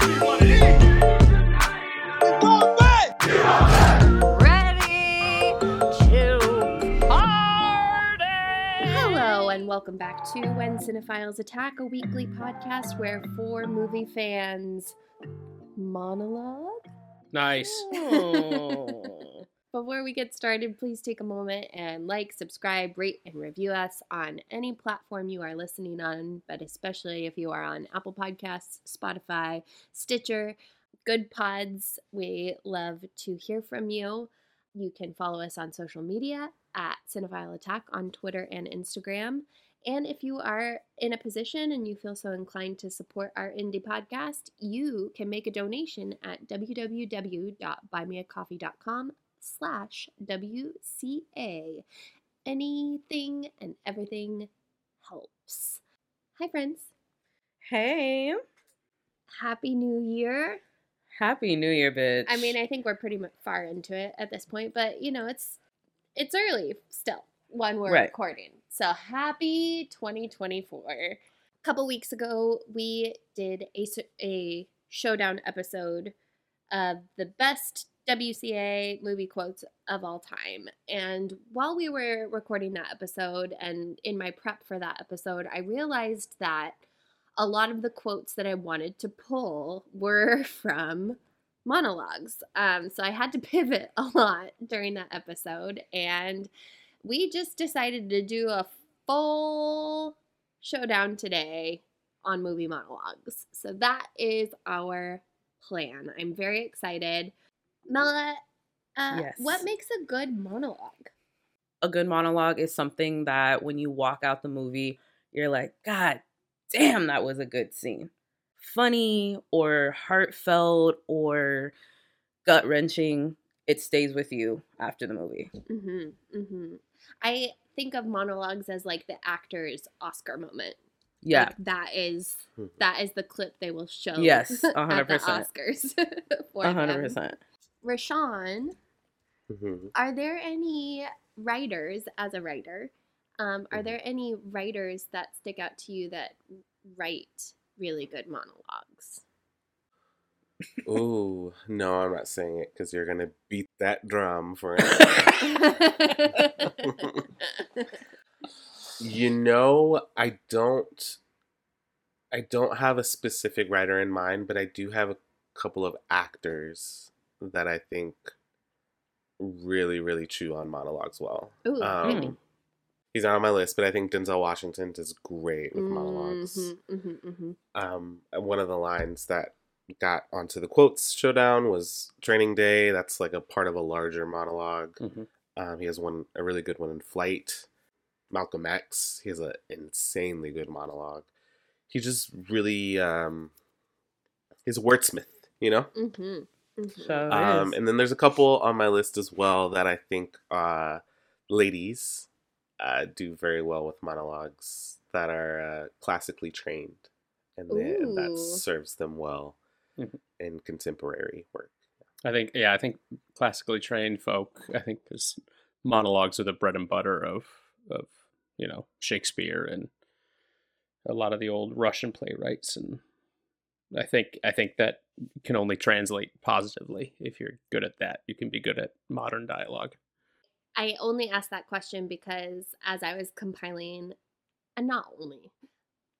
going to give you what it is. All day! Ready to party! Hello, and welcome back to When Cinephiles Attack, a weekly podcast where four movie fans monologue. Nice. Oh. Before we get started, please take a moment and like, subscribe, rate, and review us on any platform you are listening on, but especially if you are on Apple Podcasts, Spotify, Stitcher, Good Pods. We love to hear from you. You can follow us on social media at Cinephile Attack on Twitter and Instagram. And if you are in a position and you feel so inclined to support our indie podcast, you can make a donation at www.buymeacoffee.com/WCA. Anything and everything helps. Hi, friends. Hey. Happy New Year. Happy New Year, bitch. I mean, I think we're pretty much far into it at this point, but, you know, it's early still when we're recording. So happy 2024. A couple weeks ago, we did a showdown episode of the best WCA movie quotes of all time. And while we were recording that episode and in my prep for that episode, I realized that a lot of the quotes that I wanted to pull were from monologues. So I had to pivot a lot during that episode, and we just decided to do a full showdown today on movie monologues. So that is our plan. I'm very excited. Mella, yes. What makes a good monologue? A good monologue is something that when you walk out the movie, you're like, God damn, that was a good scene. Funny or heartfelt or gut-wrenching. It stays with you after the movie. Mm-hmm, mm-hmm. I think of monologues as like the actor's Oscar moment. Yeah. Like that is the clip they will show. Yes, 100%. At the Oscars for 100%. Them. Rashawn, mm-hmm. Are there any writers, as a writer, are there any writers that stick out to you that write really good monologues? Ooh, no, I'm not saying it because you're going to beat that drum for it. You know, I don't have a specific writer in mind, but I do have a couple of actors that I think really, really chew on monologues well. Ooh, really? He's not on my list, but I think Denzel Washington does great with monologues. Mm-hmm, mm-hmm, mm-hmm. One of the lines that got onto the quotes showdown was Training Day. That's like a part of a larger monologue. Mm-hmm. He has a really good one in Flight. Malcolm X, he has an insanely good monologue. He just really he's a wordsmith, you know? Mm-hmm. Mm-hmm. So and then there's a couple on my list as well that I think ladies do very well with monologues that are classically trained, and that serves them well. Mm-hmm. In contemporary work. I think classically trained folk, I think, because monologues are the bread and butter of you know, Shakespeare and a lot of the old Russian playwrights, and I think that can only translate positively if you're good at that. You can be good at modern dialogue. I only asked that question because as I was compiling, and not only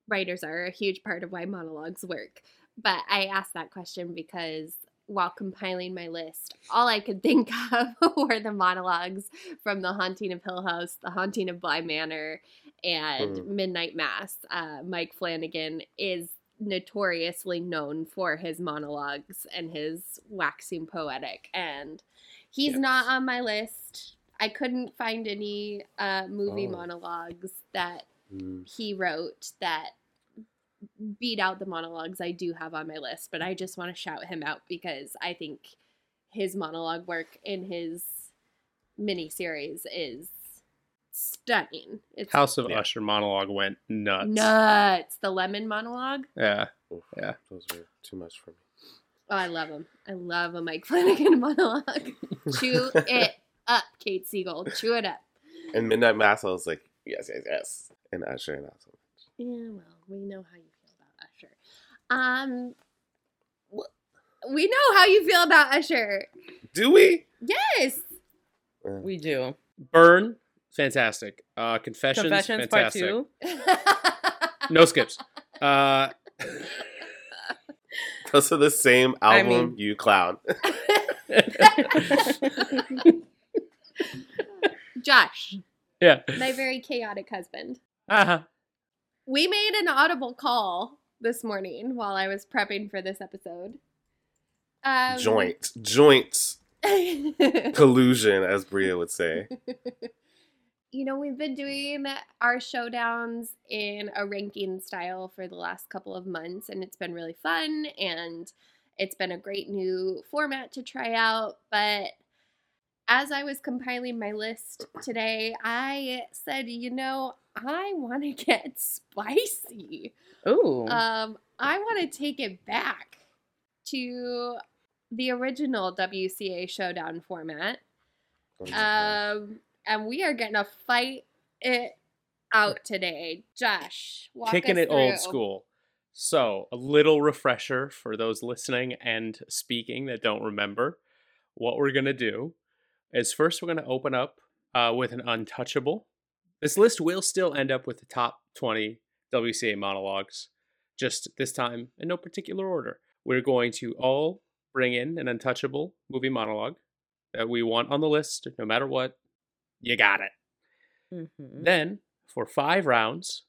writers are a huge part of why monologues work, but I asked that question because while compiling my list, all I could think of were the monologues from The Haunting of Hill House, The Haunting of Bly Manor, and Midnight Mass. Mike Flanagan is notoriously known for his monologues and his waxing poetic, and he's not on my list. I couldn't find any movie monologues that he wrote that beat out the monologues I do have on my list, but I just want to shout him out because I think his monologue work in his miniseries is stunning. It's House of Usher monologue went nuts. Nuts. The lemon monologue. Yeah. Oof, yeah. Those were too much for me. Oh, I love him. I love a Mike Flanagan monologue. Chew it up, Kate Segal. Chew it up. And Midnight Mass, I was like, yes, yes, yes. And Usher, not so much. Yeah, well, we know how you feel about Usher. We know how you feel about Usher. Do we? Yes. We do. Burn, fantastic. Confessions fantastic. Part 2. No skips. Those are the same album, you clown. Josh. Yeah. My very chaotic husband. Uh-huh. We made an audible call this morning while I was prepping for this episode. Joints. Collusion, as Bria would say. You know, we've been doing our showdowns in a ranking style for the last couple of months, and it's been really fun, and it's been a great new format to try out. But as I was compiling my list today, I said, you know, I want to get spicy. Ooh. I want to take it back to the original WCA showdown format. And we are going to fight it out today. Josh, walk us through. Kicking it old school. So, a little refresher for those listening and speaking that don't remember. What we're going to do is first we're going to open up with an untouchable. This list will still end up with the top 20 WCA monologues, just this time in no particular order. We're going to all bring in an untouchable movie monologue that we want on the list, no matter what. You got it. Mm-hmm. Then, for 5 rounds,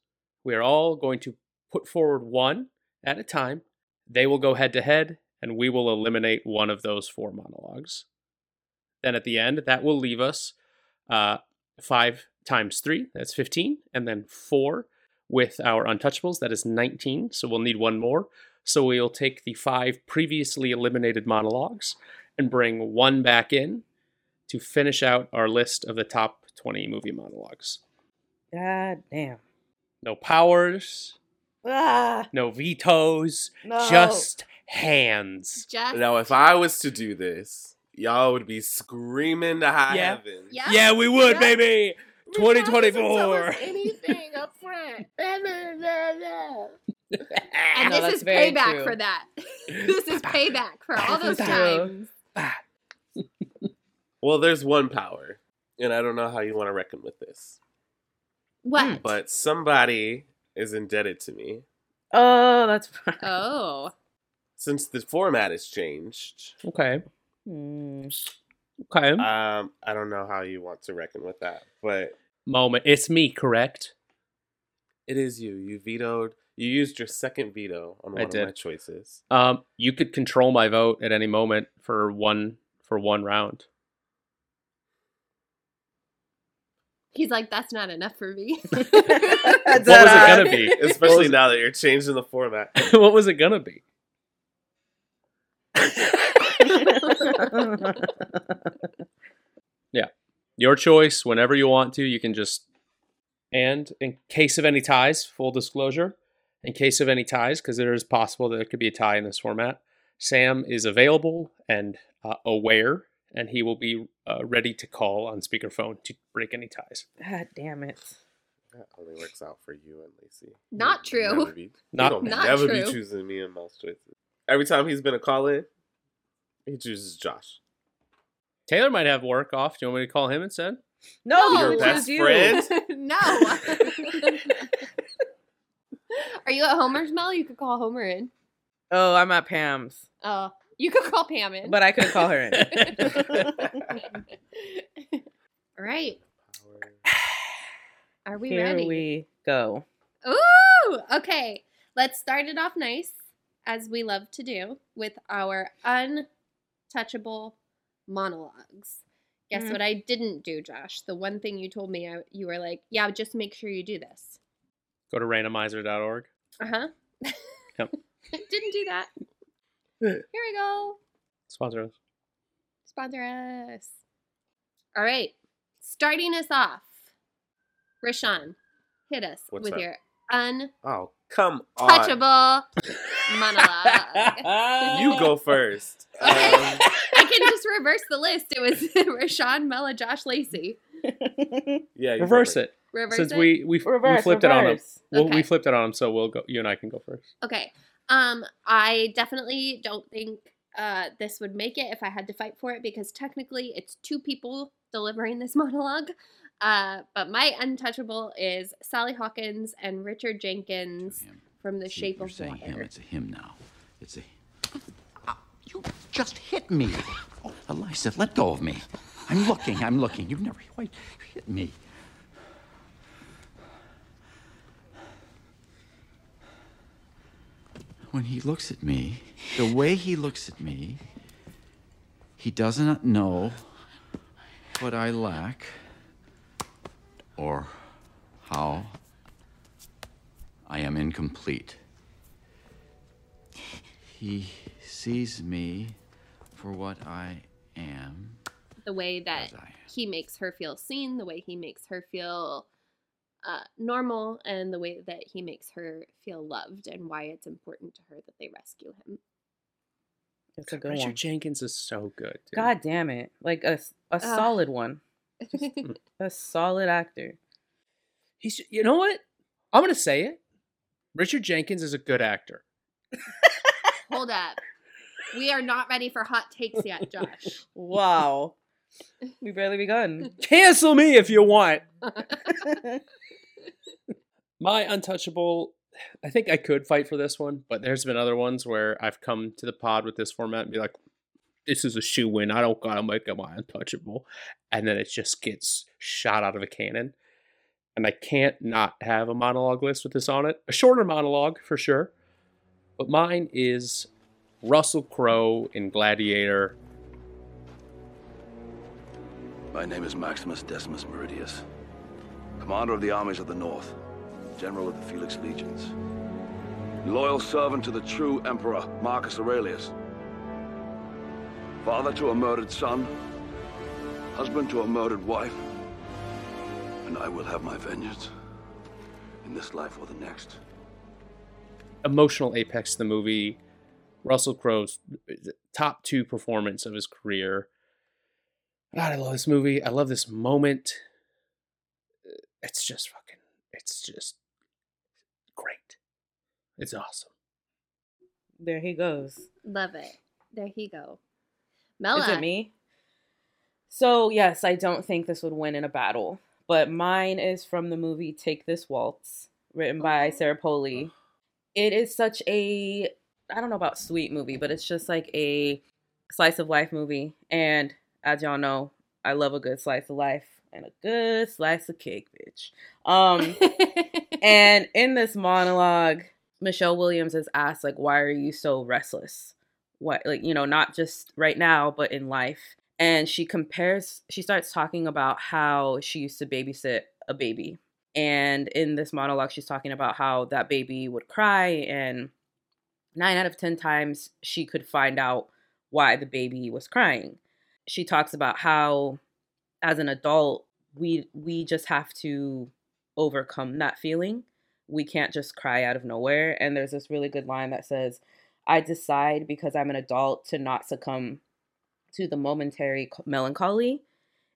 we are all going to put forward one at a time. They will go head-to-head, and we will eliminate one of those 4 monologues. Then at the end, that will leave us 5 times 3. That's 15. And then 4 with our untouchables. That is 19. So we'll need one more. So we'll take the 5 previously eliminated monologues and bring one back in to finish out our list of the top 20 movie monologues. God damn. No powers. Ah. No vetoes. No. Just hands. Now, if I was to do this, y'all would be screaming to high heaven. Yeah. Yeah, we would, baby. 2024. Anything up front. And this is payback for that. This is payback for all those times. Well, there's one power, and I don't know how you want to reckon with this. What? But somebody is indebted to me. Oh, that's fine. Oh. Since the format has changed. Okay. Okay. I don't know how you want to reckon with that, but... Moment. It's me, correct? It is you. You vetoed. You used your second veto on one of my choices. You could control my vote at any moment for one round. He's like, that's not enough for me. What was it going to be? Especially now that you're changing the format. What was it going to be? Yeah. Your choice, whenever you want to, you can just... And in case of any ties, full disclosure, in case of any ties, because it is possible that there could be a tie in this format, Sam is available and aware, and he will be ready to call on speakerphone to break any ties. God damn it. That only works out for you and Lacey. Not true. Never be choosing me in most choices. Every time he's been a call-in, he chooses Josh. Taylor might have work off. Do you want me to call him instead? No, your best friend? No. Are you at Homer's, Mel? You could call Homer in. Oh, I'm at Pam's. Oh. You could call Pam in. But I could call her in. All right. Are we ready? Here we go. Ooh! Okay. Let's start it off nice, as we love to do, with our untouchable monologues. Guess what I didn't do, Josh? The one thing you told me, you were like, yeah, just make sure you do this. Go to randomizer.org. Uh-huh. Yep. Didn't do that. Here we go. Sponsor us. All right. Starting us off Rashawn, hit us your untouchable monologue. You go first. Okay. I can just reverse the list. It was Rashawn, Mella, Josh Lacey. Yeah, reverse it. Reverse Since it? we flipped it on him. Well, okay. We flipped it on him, so we'll go. You and I can go first. Okay. I definitely don't think this would make it if I had to fight for it, because technically it's two people delivering this monologue. But my untouchable is Sally Hawkins and Richard Jenkins from The Shape of Water. Him. It's a hymn now. It's a... you just hit me. Oh, Eliza, let go of me. I'm looking. You've never quite hit me. When he looks at me, the way he looks at me, he does not know what I lack. Or how I am incomplete. He sees me for what I am. The way that he makes her feel seen, the way he makes her feel normal, and the way that he makes her feel loved, and why it's important to her that they rescue him. That's a good one. Richard Jenkins is so good, too. God damn it. Like a solid one. Just a solid actor. He's, you know what? I'm going to say it. Richard Jenkins is a good actor. Hold up. We are not ready for hot takes yet, Josh. Wow. We've barely begun. Cancel me if you want. My untouchable, I think I could fight for this one, but there's been other ones where I've come to the pod with this format and be like, this is a shoe-in. I don't gotta make him untouchable. And then it just gets shot out of a cannon. And I can't not have a monologue list with this on it. A shorter monologue, for sure. But mine is Russell Crowe in Gladiator. My name is Maximus Decimus Meridius, commander of the armies of the North, general of the Felix Legions, loyal servant to the true emperor, Marcus Aurelius, father to a murdered son, husband to a murdered wife, and I will have my vengeance in this life or the next. Emotional apex of the movie, Russell Crowe's top two performance of his career. God, I love this movie. I love this moment. It's just great. It's awesome. There he goes. Love it. There he go. Mella. Is it me? So, yes, I don't think this would win in a battle. But mine is from the movie Take This Waltz, written by Sarah Polley. It is such a, I don't know about sweet movie, but it's just like a slice of life movie. And as y'all know, I love a good slice of life and a good slice of cake, bitch. And in this monologue, Michelle Williams is asked, like, why are you so restless? What, like, you know, not just right now, but in life. And she starts talking about how she used to babysit a baby. And in this monologue, she's talking about how that baby would cry, and 9 out of 10 times she could find out why the baby was crying. She talks about how as an adult, we just have to overcome that feeling. We can't just cry out of nowhere. And there's this really good line that says, I decide because I'm an adult to not succumb to the momentary melancholy.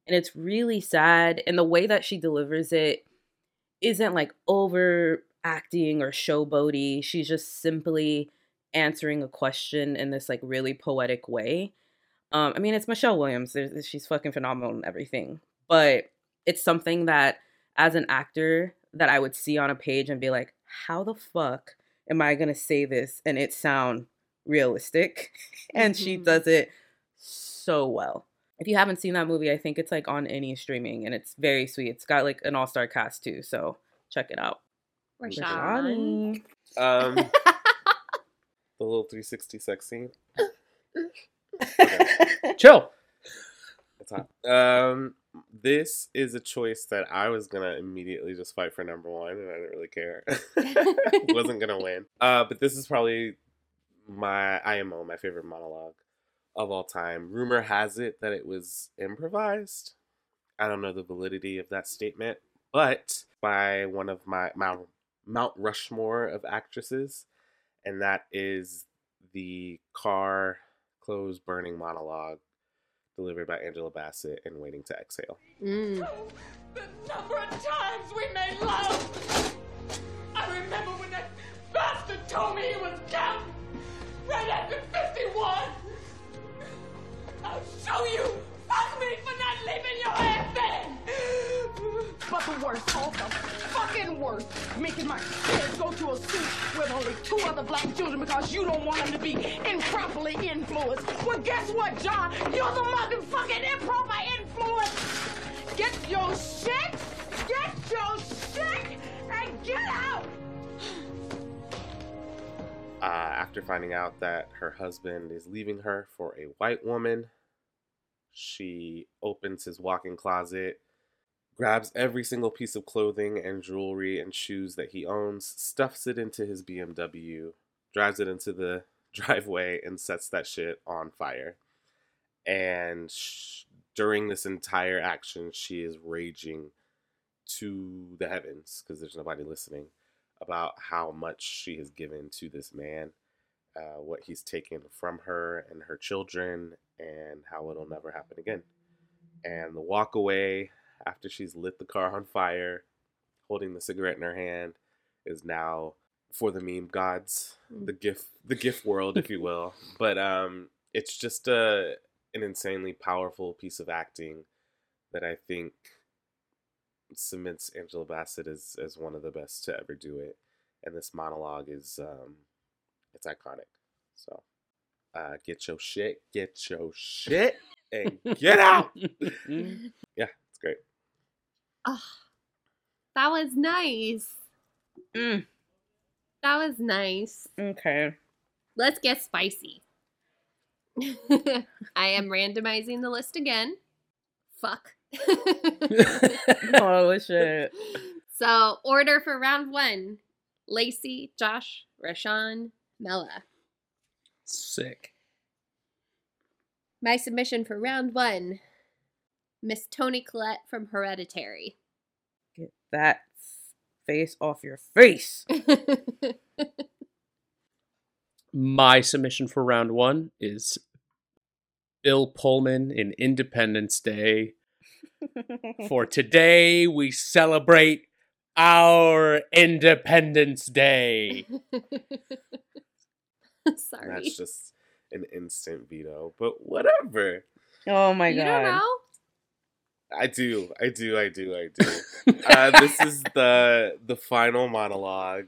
And it's really sad. And the way that she delivers it isn't like overacting or showboaty. She's just simply answering a question in this like really poetic way. I mean, it's Michelle Williams. She's fucking phenomenal in everything. But it's something that as an actor that I would see on a page and be like, how the fuck am I going to say this and it sound realistic? And she does it so well. If you haven't seen that movie, I think it's like on any streaming, and it's very sweet. It's got like an all-star cast too, so check it out. Rashawn. The little 360 sex scene. Okay. Chill. It's hot. This is a choice that I was going to immediately just fight for number one, and I didn't really care. Wasn't going to win. But this is probably my IMO, my favorite monologue of all time. Rumor has it that it was improvised. I don't know the validity of that statement, but by one of my Mount Rushmore of actresses, and that is the car clothes burning monologue delivered by Angela Bassett in Waiting to Exhale. Mm. Oh, the number of times we made love! I remember when that bastard told me he was counting right after 51! I'll show you! Fuck me for not leaving your ass in! But the worst, all the fucking worst, making my kids go to a suit with only two other black children because you don't want them to be improperly influenced. Well, guess what, John? You're the motherfucking improper influence! Get your shit, and get out! After finding out that her husband is leaving her for a white woman, she opens his walk-in closet, grabs every single piece of clothing and jewelry and shoes that he owns, stuffs it into his BMW, drives it into the driveway, and sets that shit on fire. And during this entire action, she is raging to the heavens, because there's nobody listening, about how much she has given to this man, what he's taken from her and her children, and how it'll never happen again. And the walk away after she's lit the car on fire, holding the cigarette in her hand, is now for the meme gods, the GIF world, if you will. But it's just an insanely powerful piece of acting that I think cements Angela Bassett as one of the best to ever do it. And this monologue is, it's iconic. So, get your shit, and get out! Yeah, it's great. Oh, that was nice. Mm. That was nice. Okay. Let's get spicy. I am randomizing the list again. Fuck. Holy shit. So, order for round one: Lacey, Josh, Rashawn, Mella. Sick. My submission for round one: Miss Toni Collette from Hereditary. Get that face off your face. My submission for round one is Bill Pullman in Independence Day. For today, we celebrate our Independence Day. Sorry. That's just an instant veto, but whatever. Oh my God. You don't know? I do. This is the final monologue.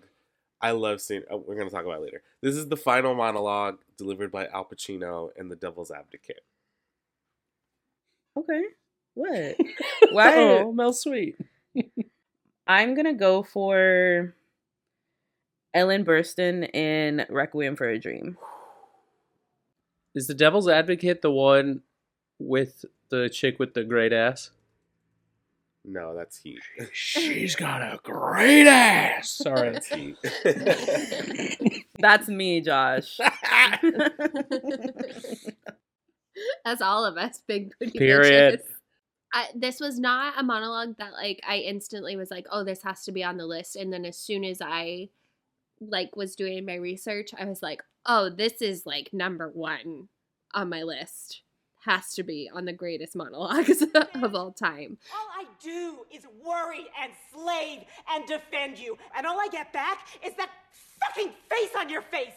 I love seeing... Oh, we're going to talk about it later. This is the final monologue delivered by Al Pacino in The Devil's Advocate. Okay. What? Wow. Oh, Mel Sweet. I'm going to go for Ellen Burstyn in Requiem for a Dream. Is The Devil's Advocate the one with the chick with the great ass? No, that's Heat. She's got a great ass. Sorry, that's Heat. That's me, Josh. That's all of us, big booty bitches. This was not a monologue that, like, I instantly was like, oh, this has to be on the list. And then as soon as I, like, was doing my research, I was like, oh, this is, like, number one on my list. Has to be on the greatest monologues of all time. All I do is worry and slave and defend you, and all I get back is that fucking face on your face,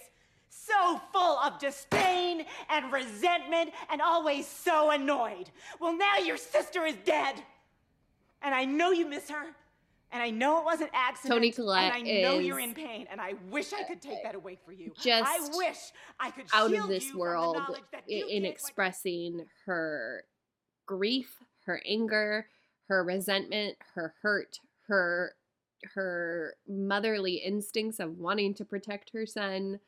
so full of disdain and resentment and always so annoyed. Well, now your sister is dead, and I know you miss her, and I know it was an accident. Toni Collette, and I know you're in pain, and I wish I could take that away for you. Just I wish I could out of this world in expressing her grief, her anger, her resentment, her hurt, her motherly instincts of wanting to protect her son.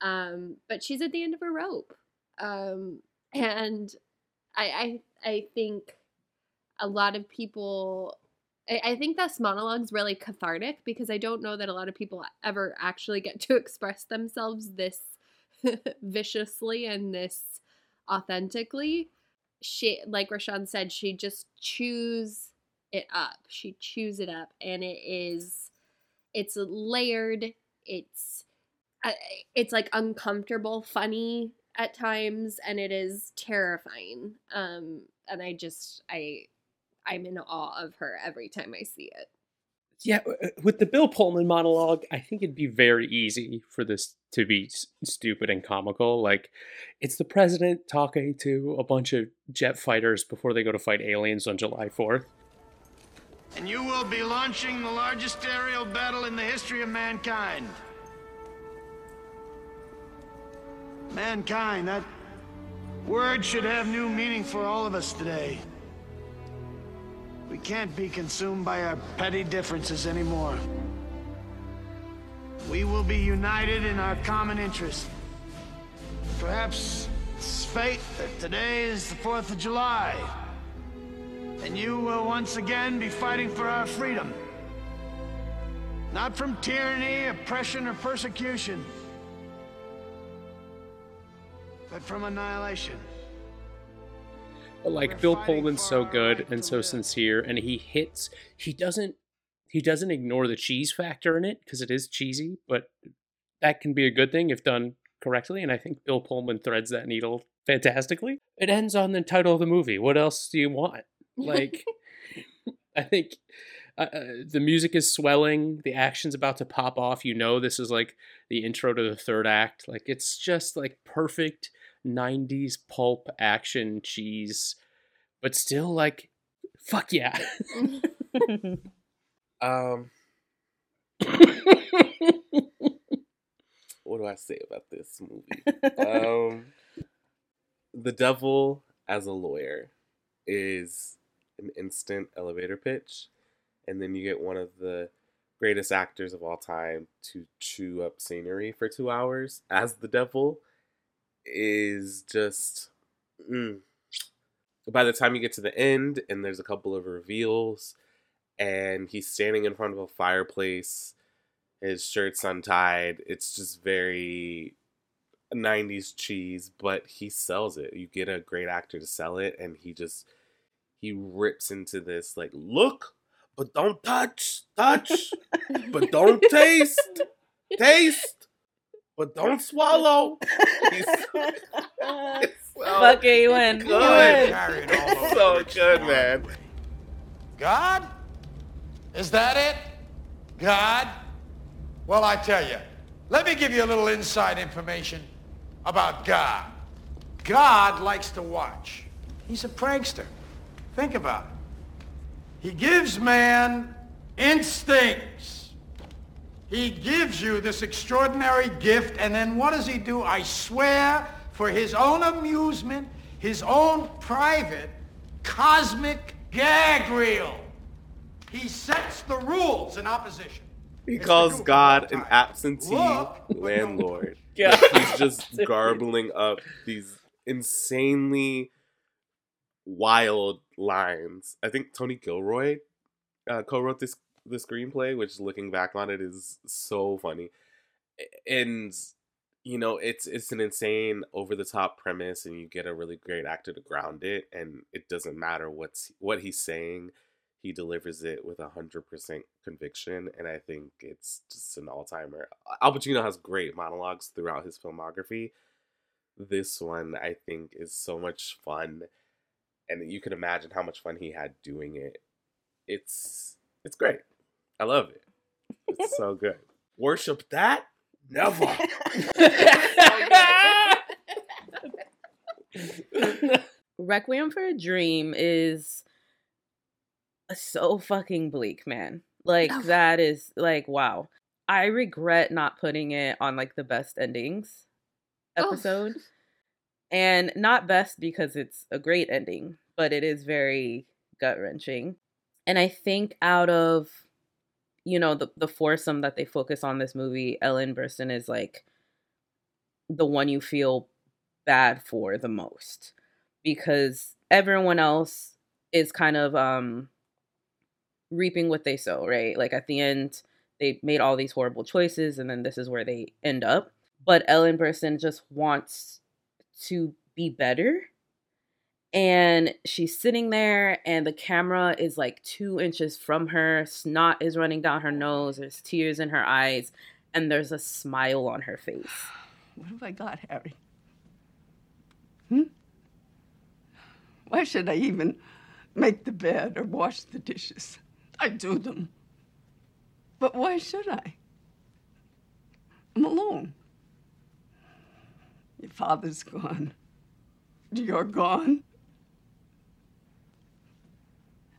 But she's at the end of her rope, and I think a lot of people. I think this monologue's really cathartic because I don't know that a lot of people ever actually get to express themselves this viciously and this authentically. She, like Rashawn said, she just chews it up. She chews it up, and it's layered. It's like uncomfortable, funny at times, and it is terrifying. And I'm in awe of her every time I see it. Yeah, with the Bill Pullman monologue, I think it'd be very easy for this to be stupid and comical. Like, it's the president talking to a bunch of jet fighters before they go to fight aliens on July 4th. And you will be launching the largest aerial battle in the history of mankind. Mankind, that word should have new meaning for all of us today. We can't be consumed by our petty differences anymore. We will be united in our common interest. Perhaps it's fate that today is the 4th of July, and you will once again be fighting for our freedom. Not from tyranny, oppression, or persecution, but from annihilation. Like, Bill Pullman's so good and so sincere, and he doesn't ignore the cheese factor in it, because it is cheesy, but that can be a good thing if done correctly, and I think Bill Pullman threads that needle fantastically. It ends on the title of the movie. What else do you want? Like, I think the music is swelling, the action's about to pop off. You know, this is like the intro to the third act. Like, it's just like perfect 90s pulp action cheese, but still like, fuck yeah. What do I say about this movie? The Devil as a Lawyer is an instant elevator pitch, and then you get one of the greatest actors of all time to chew up scenery for 2 hours as the devil. Is just by the time you get to the end, and there's a couple of reveals, and he's standing in front of a fireplace, his shirt's untied. It's just very 90s cheese, but he sells it. You get a great actor to sell it, and he rips into this, like, look, but don't touch, but don't taste. But don't swallow. Fuck it, you win. Good. It's so good, man. God? Is that it? God? Well, I tell you, let me give you a little inside information about God. God likes to watch. He's a prankster. Think about it. He gives man instincts. He gives you this extraordinary gift, and then what does he do? I swear, for his own amusement, his own private cosmic gag reel, he sets the rules in opposition. He calls God an absentee landlord. Yeah. He's just garbling up these insanely wild lines. I think Tony Gilroy co-wrote the screenplay, which looking back on it is so funny. And you know, it's an insane over the top premise, and you get a really great actor to ground it, and it doesn't matter what he's saying, he delivers it with 100% conviction, and I think it's just an all-timer. Al Pacino has great monologues throughout his filmography. This one I think is so much fun, and you can imagine how much fun he had doing it. It's great. I love it. It's so good. Worship that? Never. Requiem for a Dream is so fucking bleak, man. Like, that is, like, wow. I regret not putting it on, like, the best endings episode. Oh. And not best because it's a great ending, but it is very gut-wrenching. And I think out of, you know, the foursome that they focus on this movie, Ellen Burstyn is like the one you feel bad for the most, because everyone else is kind of reaping what they sow, right? Like, at the end, they made all these horrible choices, and then this is where they end up. But Ellen Burstyn just wants to be better. And she's sitting there and the camera is like 2 inches from her. Snot is running down her nose. There's tears in her eyes. And there's a smile on her face. What have I got, Harry? Why should I even make the bed or wash the dishes? I do them. But why should I? I'm alone. Your father's gone. You're gone.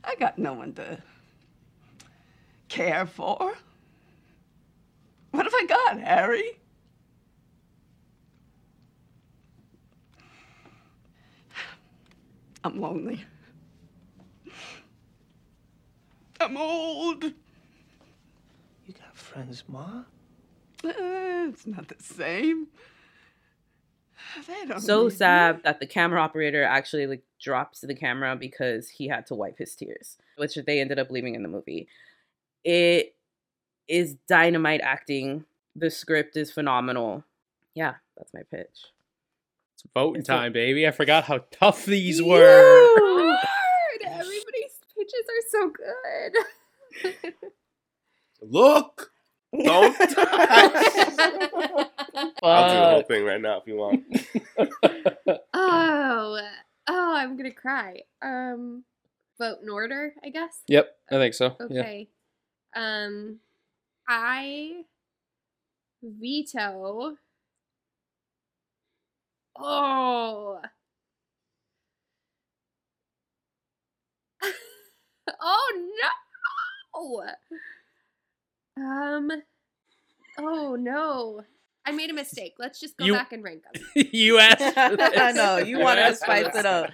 I got no one to care for. What have I got, Harry? I'm lonely. I'm old. You got friends, Ma? It's not the same. They don't so sad me. That the camera operator actually like drops the camera because he had to wipe his tears, which they ended up leaving in the movie. It is dynamite acting. The script is phenomenal. Yeah, that's my pitch. It's voting time, baby. I forgot how tough these were. Everybody's pitches are so good. Look! Don't touch! I'll do the whole thing right now if you want. Oh, I'm gonna cry. Vote in order, I guess? Yep, I think so. Okay. Yeah. I veto... Oh no! Oh no! I made a mistake. Let's just go back and rank them. You asked for this. I know you want to spice it up.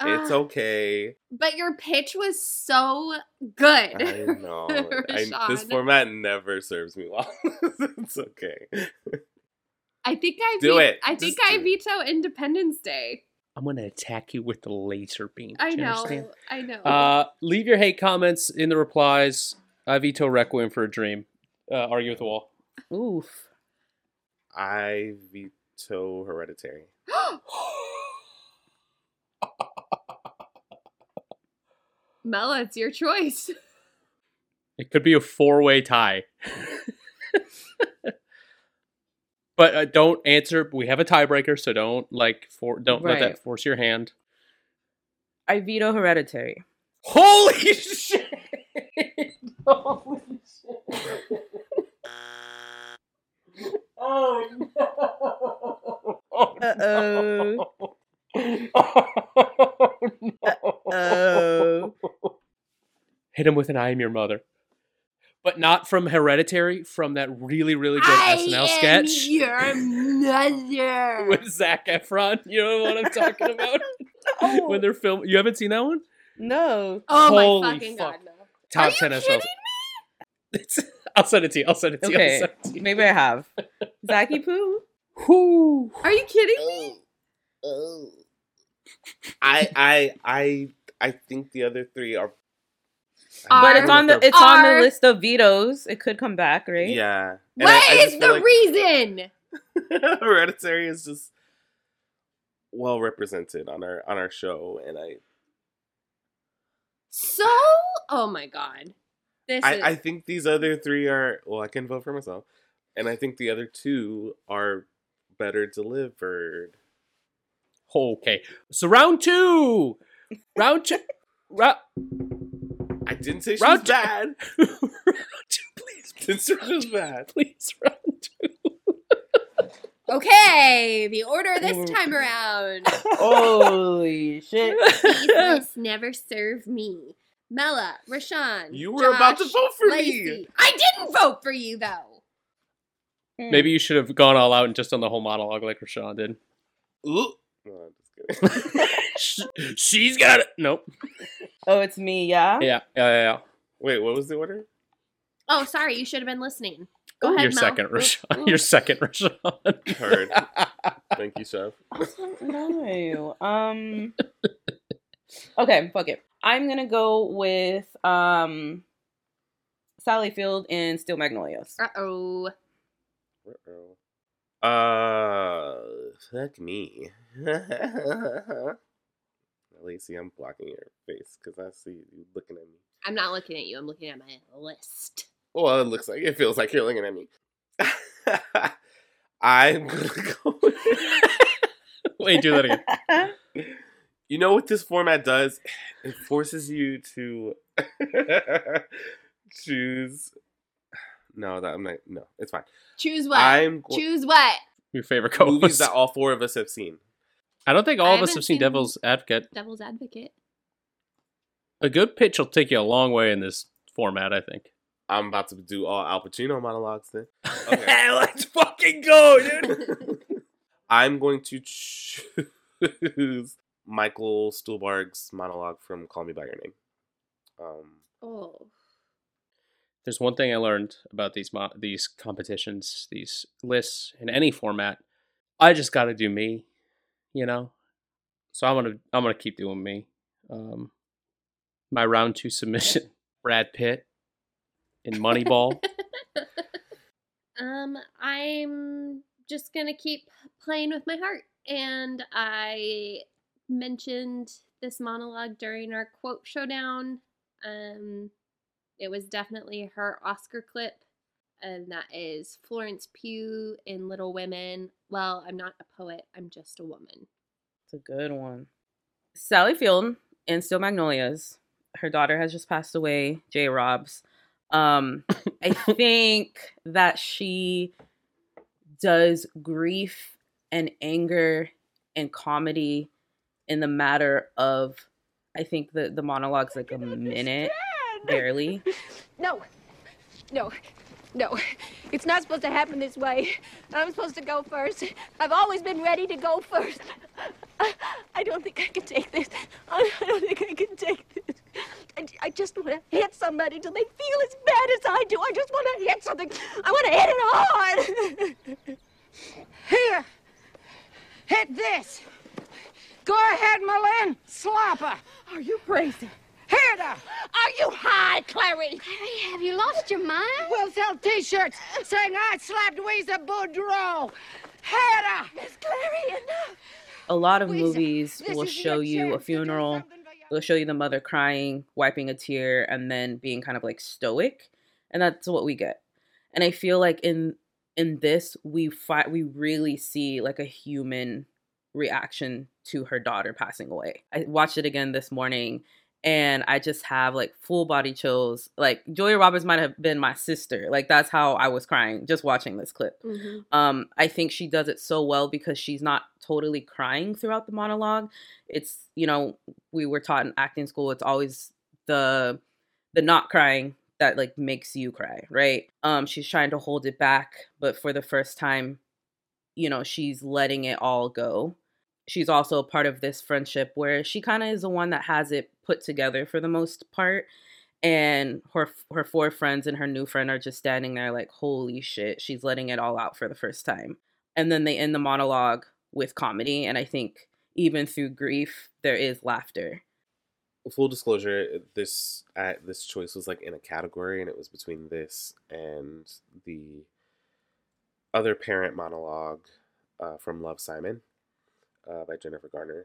It's okay. But your pitch was so good. I know. This format never serves me well. It's okay. I veto Independence Day. I'm going to attack you with the laser beam. I know. Leave your hate comments in the replies. I veto Requiem for a Dream. Argue with the wall. Oof. I veto Hereditary. Mella, it's your choice. It could be a four-way tie. But don't answer. We have a tiebreaker, so don't let that force your hand. I veto Hereditary. Holy shit! Holy shit! Oh no! Uh-oh. Oh, no. Hit him with an I am your mother. But not from Hereditary, from that really, really good SNL sketch. I am your mother. With Zac Efron. You know what I'm talking about? No. When they're filming. You haven't seen that one? No. Oh, holy my fucking God, no. Top 10 SNL. Are you kidding me? I'll send it to you. Okay. Maybe I have. Zacky Poo? Who? Are you kidding me? Oh. I think the other three are. But it's on the list of vetoes. It could come back, right? Yeah. What is the reason? Hereditary is just well represented on our show, and I. So, oh my God, I think these other three are. Well, I can vote for myself, and I think the other two are better delivered. Okay, so round two. I didn't say she was bad. Please, round two. Okay, the order this time around. Holy shit! This never served me. Mella, Rashawn, you were Josh, about to vote for Lacey. Me. I didn't vote for you though. Maybe you should have gone all out and just done the whole monologue like Rashawn did. Ooh. No, I'm just kidding. She's got it. Nope. Oh, it's me, yeah? Yeah. Wait, what was the order? Oh, sorry. You should have been listening. Go ahead, Mel. Your second, Rashawn. Heard. Thank you, Chef. I don't know. Okay, fuck it. I'm going to go with Sally Field in Steel Magnolias. Uh-oh. Fuck me. Lacey, I'm blocking your face because I see you looking at me. I'm not looking at you. I'm looking at my list. Well, it feels like you're looking at me. I'm going to go with Wait, do that again. You know what this format does? It forces you to choose. No, it's fine. Choose what? Choose what? Your favorite co-host. Movies that all four of us have seen. I don't think all of us have seen Devil's Advocate. Devil's Advocate. A good pitch will take you a long way in this format, I think. I'm about to do all Al Pacino monologues then. Okay. Let's fucking go, dude. I'm going to choose Michael Stuhlbarg's monologue from Call Me By Your Name. There's one thing I learned about these competitions, these lists in any format. I just got to do me, you know. So I'm gonna keep doing me. My round 2 submission: Brad Pitt in Moneyball. I'm just gonna keep playing with my heart, and I mentioned this monologue during our quote showdown. It was definitely her Oscar clip, and that is Florence Pugh in Little Women. Well, I'm not a poet, I'm just a woman. It's a good one. Sally Field in Steel Magnolias. Her daughter has just passed away, J. Robs. I think that she does grief and anger and comedy in the matter of, I think the monologue's like a minute. Barely. No. It's not supposed to happen this way. I'm supposed to go first. I've always been ready to go first. I don't think I can take this. I just want to hit somebody till they feel as bad as I do. I just want to hit something. I want to hit it hard. Here. Hit this. Go ahead, Malin. Slap her. Are you crazy? Herda, are you high, Clary? Clary, have you lost your mind? We'll sell T-shirts saying I slapped Weezer Boudreaux. Herda! Miss Clary, enough. A lot of movies will show you a funeral. They'll show you the mother crying, wiping a tear, and then being kind of like stoic. And that's what we get. And I feel like in this, we really see like a human reaction to her daughter passing away. I watched it again this morning, and I just have like full body chills. Like Julia Roberts might have been my sister. Like that's how I was crying just watching this clip. Mm-hmm. I think she does it so well because she's not totally crying throughout the monologue. It's, you know, we were taught in acting school, it's always the not crying that like makes you cry, right? She's trying to hold it back, but for the first time, you know, she's letting it all go. She's also a part of this friendship where she kind of is the one that has it put together for the most part. And her four friends and her new friend are just standing there like, holy shit, she's letting it all out for the first time. And then they end the monologue with comedy. And I think even through grief, there is laughter. Full disclosure, this choice was like in a category, and it was between this and the other parent monologue from Love, Simon. By Jennifer Garner.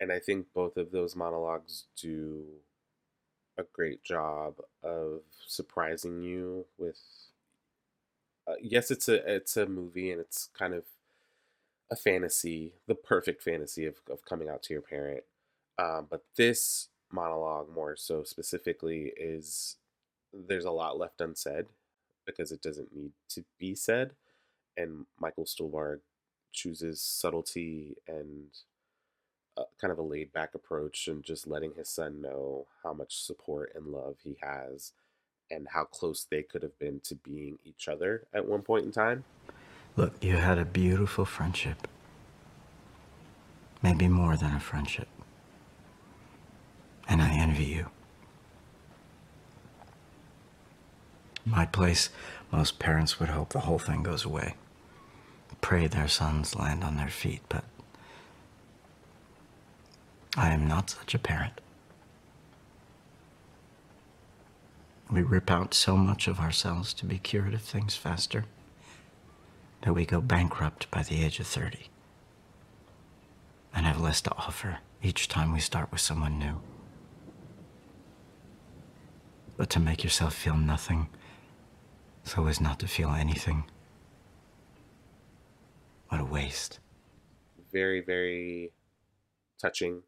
And I think both of those monologues do a great job of surprising you with... yes, it's a movie, and it's kind of a fantasy, the perfect fantasy of coming out to your parent. But this monologue, more so specifically, is there's a lot left unsaid because it doesn't need to be said. And Michael Stuhlbarg chooses subtlety and kind of a laid-back approach, and just letting his son know how much support and love he has and how close they could have been to being each other at one point in time. Look, you had a beautiful friendship. Maybe more than a friendship. And I envy you. In my place, most parents would hope the whole thing goes away. Pray their sons land on their feet, but I am not such a parent. We rip out so much of ourselves to be cured of things faster. that we go bankrupt by the age of 30 and have less to offer each time we start with someone new. But to make yourself feel nothing so as not to feel anything, what a waste. Very, very touching,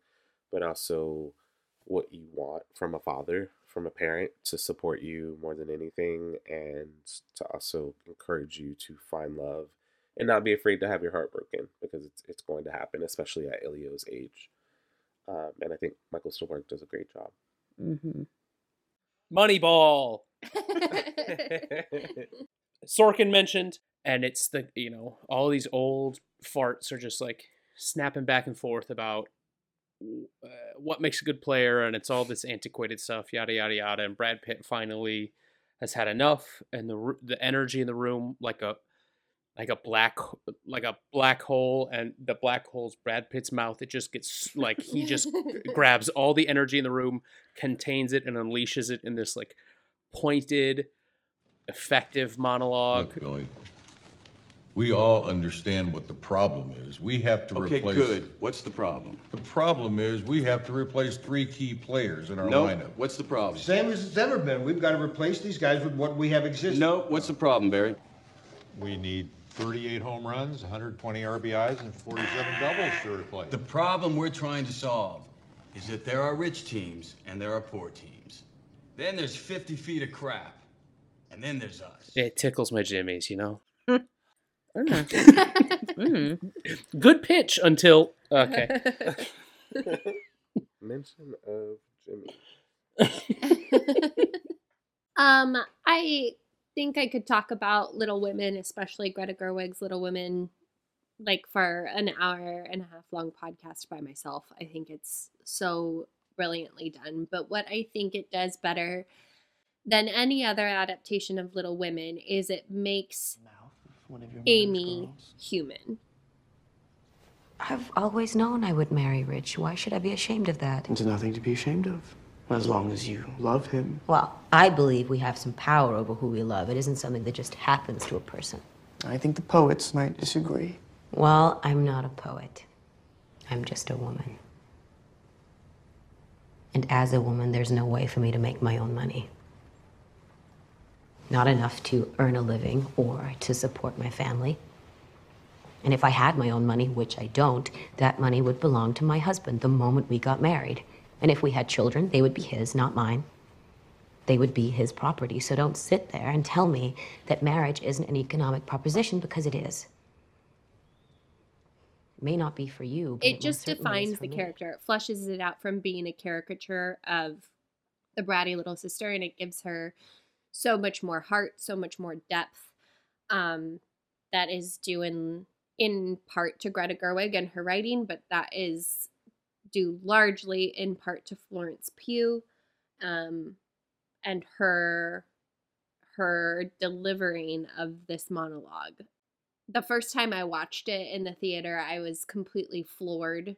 but also what you want from a father, from a parent, to support you more than anything, and to also encourage you to find love and not be afraid to have your heart broken, because it's going to happen, especially at Elio's age. And I think Michael Stolberg does a great job. Mm-hmm. Moneyball. Sorkin mentioned, and it's the, you know, all these old farts are just like snapping back and forth about what makes a good player, and it's all this antiquated stuff, yada yada yada. And Brad Pitt finally has had enough, and the energy in the room, like a black hole, and the black hole's Brad Pitt's mouth. It just gets like, he just grabs all the energy in the room, contains it, and unleashes it in this like pointed, effective monologue. Look, Billy, we all understand what the problem is. We have to replace... Okay, good. What's the problem? The problem is we have to replace three key players in our lineup. What's the problem? Same as it's ever been. We've got to replace these guys with what we have existing. No, what's the problem, Barry? We need 38 home runs, 120 RBIs, and 47 doubles to replace. The problem we're trying to solve is that there are rich teams and there are poor teams. Then there's 50 feet of crap, and then there's us. It tickles my jimmies, you know? Good pitch until... Okay. Mention of Jimmy. I think I could talk about Little Women, especially Greta Gerwig's Little Women, like for an hour and a half long podcast by myself. I think it's so brilliantly done. But what I think it does better than any other adaptation of Little Women is it makes... Amy human. I've always known I would marry Rich. Why should I be ashamed of that? There's nothing to be ashamed of, as long as you love him. Well, I believe we have some power over who we love. It isn't something that just happens to a person. I think the poets might disagree. Well, I'm not a poet. I'm just a woman. And as a woman, there's no way for me to make my own money. Not enough to earn a living or to support my family. And if I had my own money, which I don't, that money would belong to my husband the moment we got married. And if we had children, they would be his, not mine. They would be his property. So don't sit there and tell me that marriage isn't an economic proposition, because it is. It may not be for you, but it just defines the character. It fleshes it out from being a caricature of the bratty little sister, and it gives her so much more heart, so much more depth. That is due in part to Greta Gerwig and her writing, but that is due largely in part to Florence Pugh, and her delivering of this monologue. The first time I watched it in the theater, I was completely floored.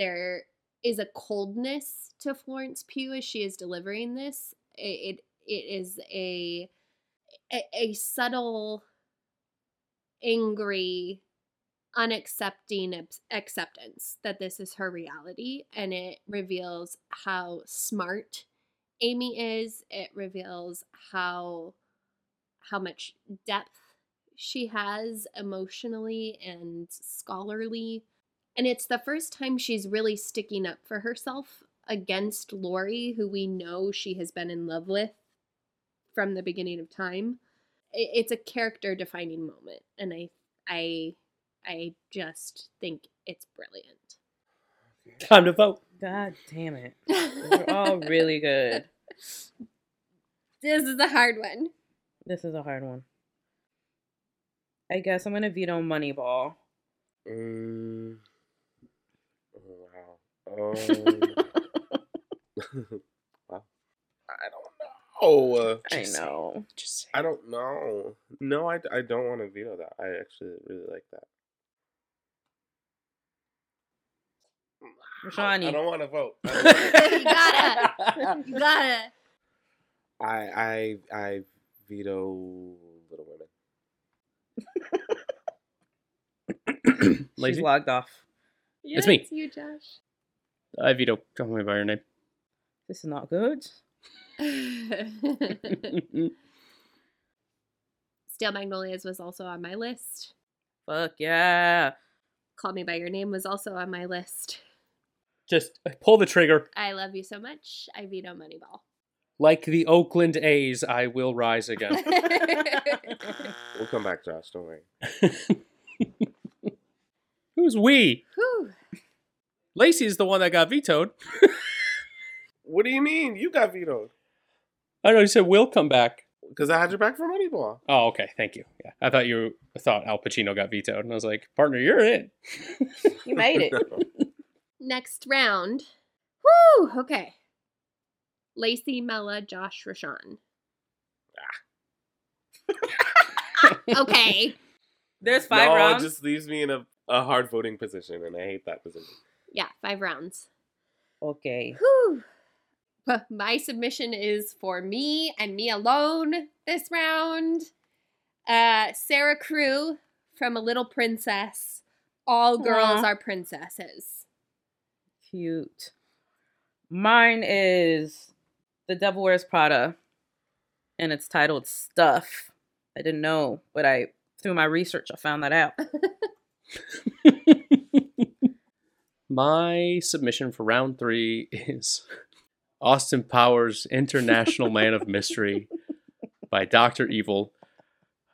There is a coldness to Florence Pugh as she is delivering this. It is a subtle, angry, unaccepting acceptance that this is her reality, and it reveals how smart Amy is. It reveals how much depth she has emotionally and scholarly, and it's the first time she's really sticking up for herself against Lori, who we know she has been in love with from the beginning of time. It's a character-defining moment, and I just think it's brilliant. Time to vote. God damn it. They're all really good. This is a hard one. I guess I'm going to veto Moneyball. Wow. Wow. I don't know. I don't know. No, I don't want to veto that. I actually really like that. Rashani. I don't want to vote. You gotta. I veto Little Women. She's logged off. Yeah, it's me. It's you, Josh. I veto Call Me By Your Name. This is not good. Steel Magnolias was also on my list. Fuck yeah. Call Me By Your Name was also on my list. Just pull the trigger. I love you so much. I veto Moneyball. Like the Oakland A's, I will rise again. We'll come back, Josh. Don't worry. Who's we? Whew. Lacey's the one that got vetoed. What do you mean? You got vetoed. I know. You said we'll come back. Because I had your back for Moneyball. Oh, okay. Thank you. Yeah, I thought Al Pacino got vetoed. And I was like, partner, you're in. You made it. Next round. Woo! Okay. Lacey, Mella, Josh, Rashawn. Okay. There's five rounds. It just leaves me in a hard voting position, and I hate that position. Yeah, 5 rounds. Okay. Whew. My submission is for me and me alone this round. Sarah Crew from A Little Princess. All girls are princesses. Cute. Mine is The Devil Wears Prada, and it's titled Stuff. I didn't know, but through my research, I found that out. My submission for round 3 is Austin Powers' International Man of Mystery by Dr. Evil.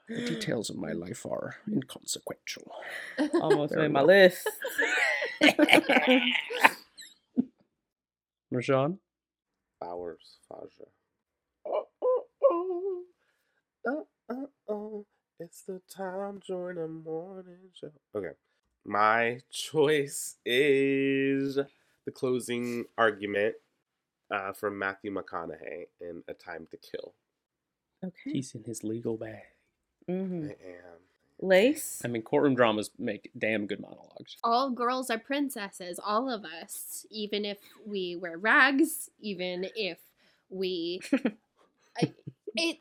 The details of my life are inconsequential. Almost made my list. Rashawn? Powers, Faja. Oh, oh, oh. Oh, oh, oh. It's the time during the morning show. Okay. My choice is The Closing Argument from Matthew McConaughey in A Time to Kill. Okay. He's in his legal bag. Mm-hmm. I am. Lace? I mean, courtroom dramas make damn good monologues. All girls are princesses. All of us. Even if we wear rags. Even if we...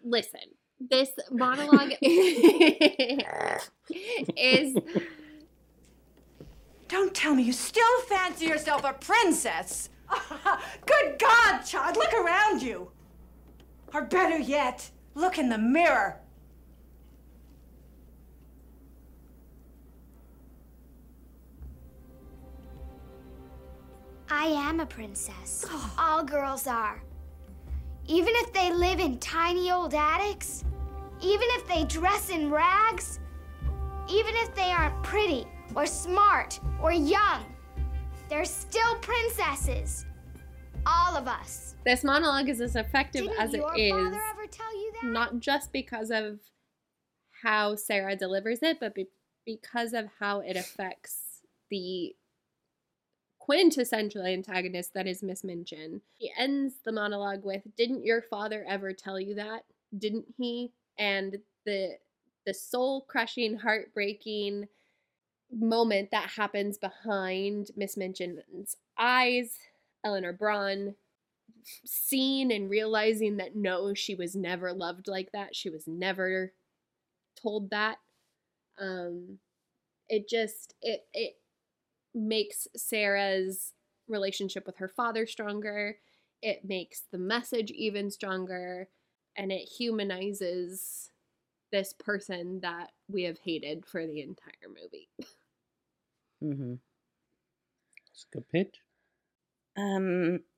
listen. This monologue is... Don't tell me you still fancy yourself a princess. Good God, child, look around you. Or better yet, look in the mirror. I am a princess. All girls are. Even if they live in tiny old attics, even if they dress in rags, even if they aren't pretty or smart or young, they're still princesses. All of us. This monologue is as effective as it is. Didn't your father ever tell you that? Not just because of how Sarah delivers it, but because of how it affects the quintessential antagonist that is Miss Minchin. He ends the monologue with, didn't your father ever tell you that? Didn't he? And the soul-crushing, heartbreaking moment that happens behind Miss Minchin's eyes, Eleanor Braun seeing and realizing that no, she was never loved like that. She was never told that. It makes Sarah's relationship with her father stronger. It makes the message even stronger, and it humanizes this person that we have hated for the entire movie. Mm-hmm. That's a good pitch.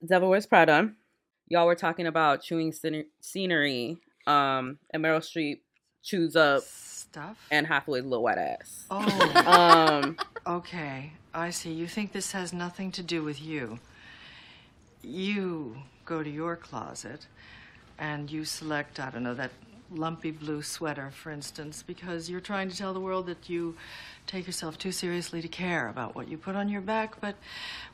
Devil Wears Prada. Y'all were talking about chewing scenery, and Meryl Streep chews up stuff and Hathaway's little wet ass. Oh. Okay, I see. You think this has nothing to do with you. You go to your closet and you select, I don't know, that lumpy blue sweater, for instance, because you're trying to tell the world that you take yourself too seriously to care about what you put on your back. But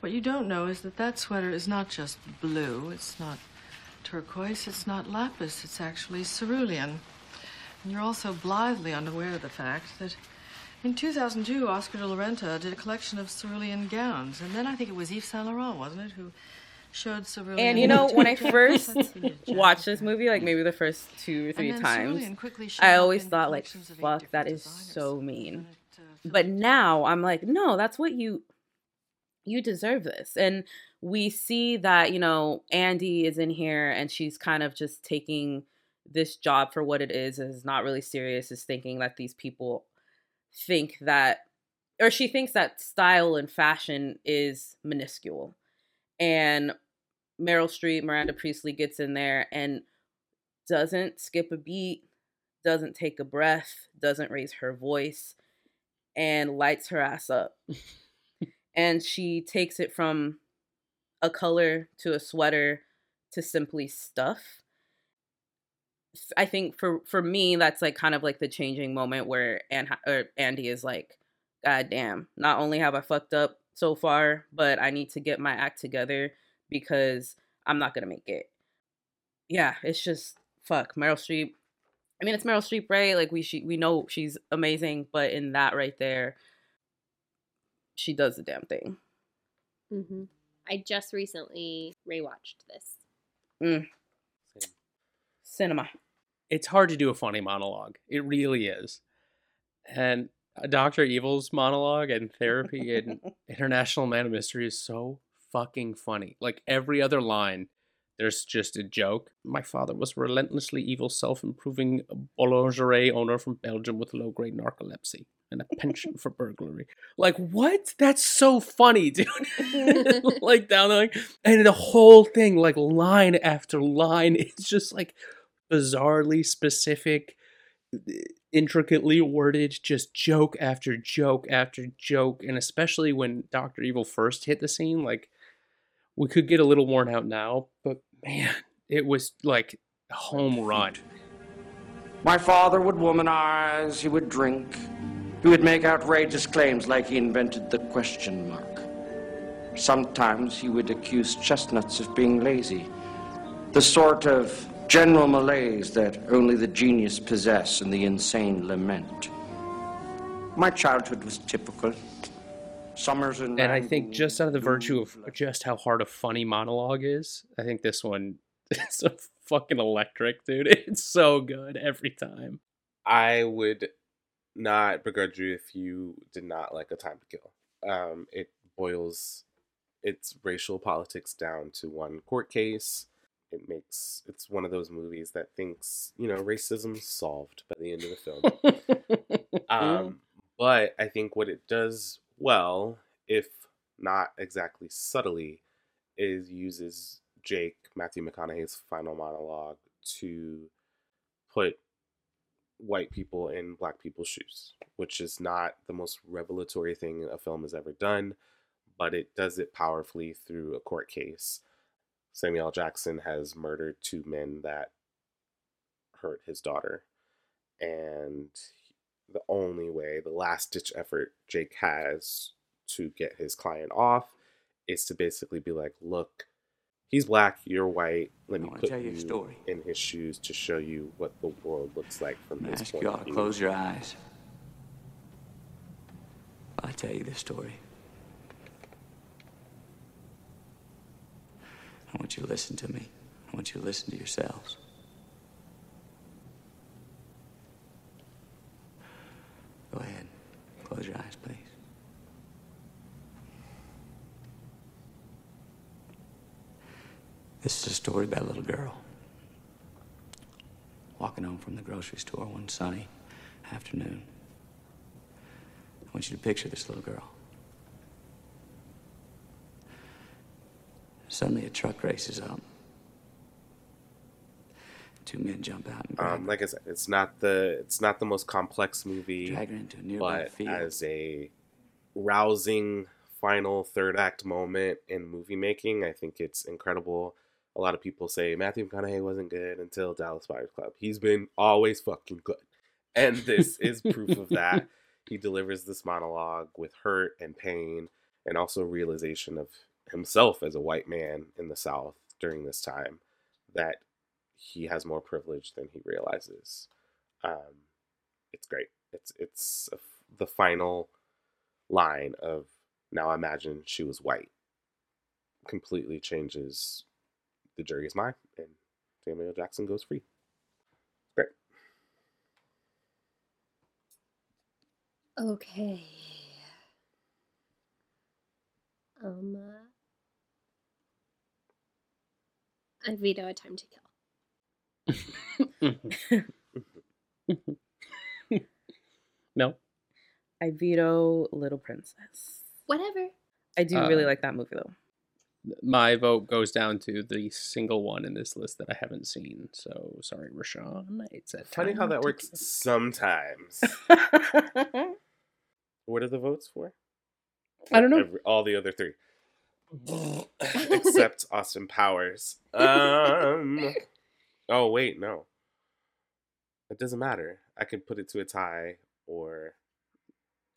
what you don't know is that that sweater is not just blue. It's not turquoise. It's not lapis. It's actually cerulean. And you're also blithely unaware of the fact that in 2002, Oscar de la Renta did a collection of cerulean gowns. And then I think it was Yves Saint Laurent, wasn't it, who showed cerulean. And you know, when I first watched this movie, like maybe the first 2 or 3 times, I always thought, like, fuck, that is so mean. But now I'm like, no, that's what you deserve this. And we see that, you know, Andy is in here and she's kind of just taking this job for what it is not really serious, is thinking that these people think that, or she thinks that style and fashion is minuscule. And Meryl Streep, Miranda Priestley gets in there and doesn't skip a beat, doesn't take a breath, doesn't raise her voice, and lights her ass up. And she takes it from a color to a sweater to simply stuff. I think for me, that's like kind of like the changing moment where Andy is like, God damn, not only have I fucked up so far, but I need to get my act together because I'm not going to make it. Yeah, it's just, fuck, Meryl Streep. I mean, it's Meryl Streep, right? Like, we know she's amazing, but in that right there, she does the damn thing. Mm-hmm. I just recently rewatched this. Mm. Cinema. It's hard to do a funny monologue. It really is. And Dr. Evil's monologue and therapy in International Man of Mystery is so fucking funny. Like, every other line, there's just a joke. My father was a relentlessly evil, self-improving boulangerie owner from Belgium with low-grade narcolepsy and a penchant for burglary. Like, what? That's so funny, dude. Like, down there. Like, and the whole thing, like, line after line, it's just, like, bizarrely specific, intricately worded, just joke after joke after joke. And especially when Dr. Evil first hit the scene, like, we could get a little worn out now, but man, it was like a home run. My father would womanize, he would drink. He would make outrageous claims like he invented the question mark. Sometimes he would accuse chestnuts of being lazy, the sort of general malaise that only the genius possess and the insane lament. My childhood was typical. Summers and I think just out of the virtue of just how hard a funny monologue is, I think this one is so fucking electric, dude. It's so good every time. I would not begrudge you if you did not like A Time to Kill. It boils its racial politics down to one court case. It's one of those movies that thinks, you know, racism's solved by the end of the film. But I think what it does well, if not exactly subtly, is uses Jake, Matthew McConaughey's final monologue, to put white people in black people's shoes, which is not the most revelatory thing a film has ever done, but it does it powerfully through a court case. Samuel L. Jackson has murdered two men that hurt his daughter, and the only way, the last-ditch effort Jake has to get his client off is to basically be like, look, he's black, you're white, let me put you in his shoes to show you what the world looks like from his point of view. I ask you all to close your eyes. I'll tell you this story. I want you to listen to me. I want you to listen to yourselves. Go ahead. Close your eyes, please. This is a story about a little girl walking home from the grocery store one sunny afternoon. I want you to picture this little girl. Suddenly a truck races up. Two men jump out and grab her. Like I said, it's not the most complex movie, drag her into a nearby field. As a rousing final third act moment in movie making, I think it's incredible. A lot of people say Matthew McConaughey wasn't good until Dallas Buyers Club. He's been always fucking good, and this is proof of that. He delivers this monologue with hurt and pain, and also realization of himself as a white man in the South during this time, that he has more privilege than he realizes. It's great. It's the final line of, now imagine she was white, completely changes the jury's mind, and Samuel L. Jackson goes free. Great. Okay. I veto A Time to Kill. No. I veto Little Princess. Whatever. I do really like that movie, though. My vote goes down to the single one in this list that I haven't seen. So, sorry, Rashawn. It's funny how that works sometimes. What are the votes for? I don't know. All the other three. Except Austin Powers. Oh, wait, no. It doesn't matter. I can put it to a tie or...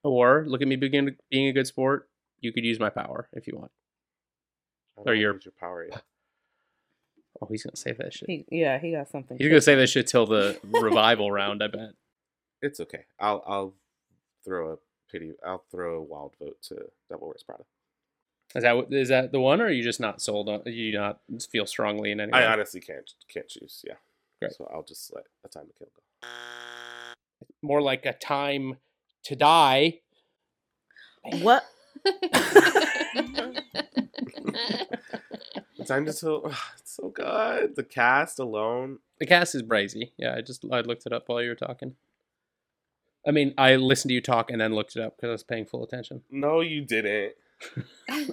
Or, look at me being a good sport. You could use my power if you want. Or your power. Yeah. Oh, he's going to save that shit. He got something. He's going to save that shit till the revival round, I bet. It's okay. I'll throw a pity. I'll throw a wild vote to Devil Wears Prada. Is that the one, or are you just not sold on? You not feel strongly in any way? I honestly can't choose. Yeah. Great. So I'll just let A Time to Kill go. More like A Time to Die. What? Time to Kill. So good. The cast alone. The cast is brazy. Yeah, I looked it up while you were talking. I mean, I listened to you talk and then looked it up because I was paying full attention. No, you didn't.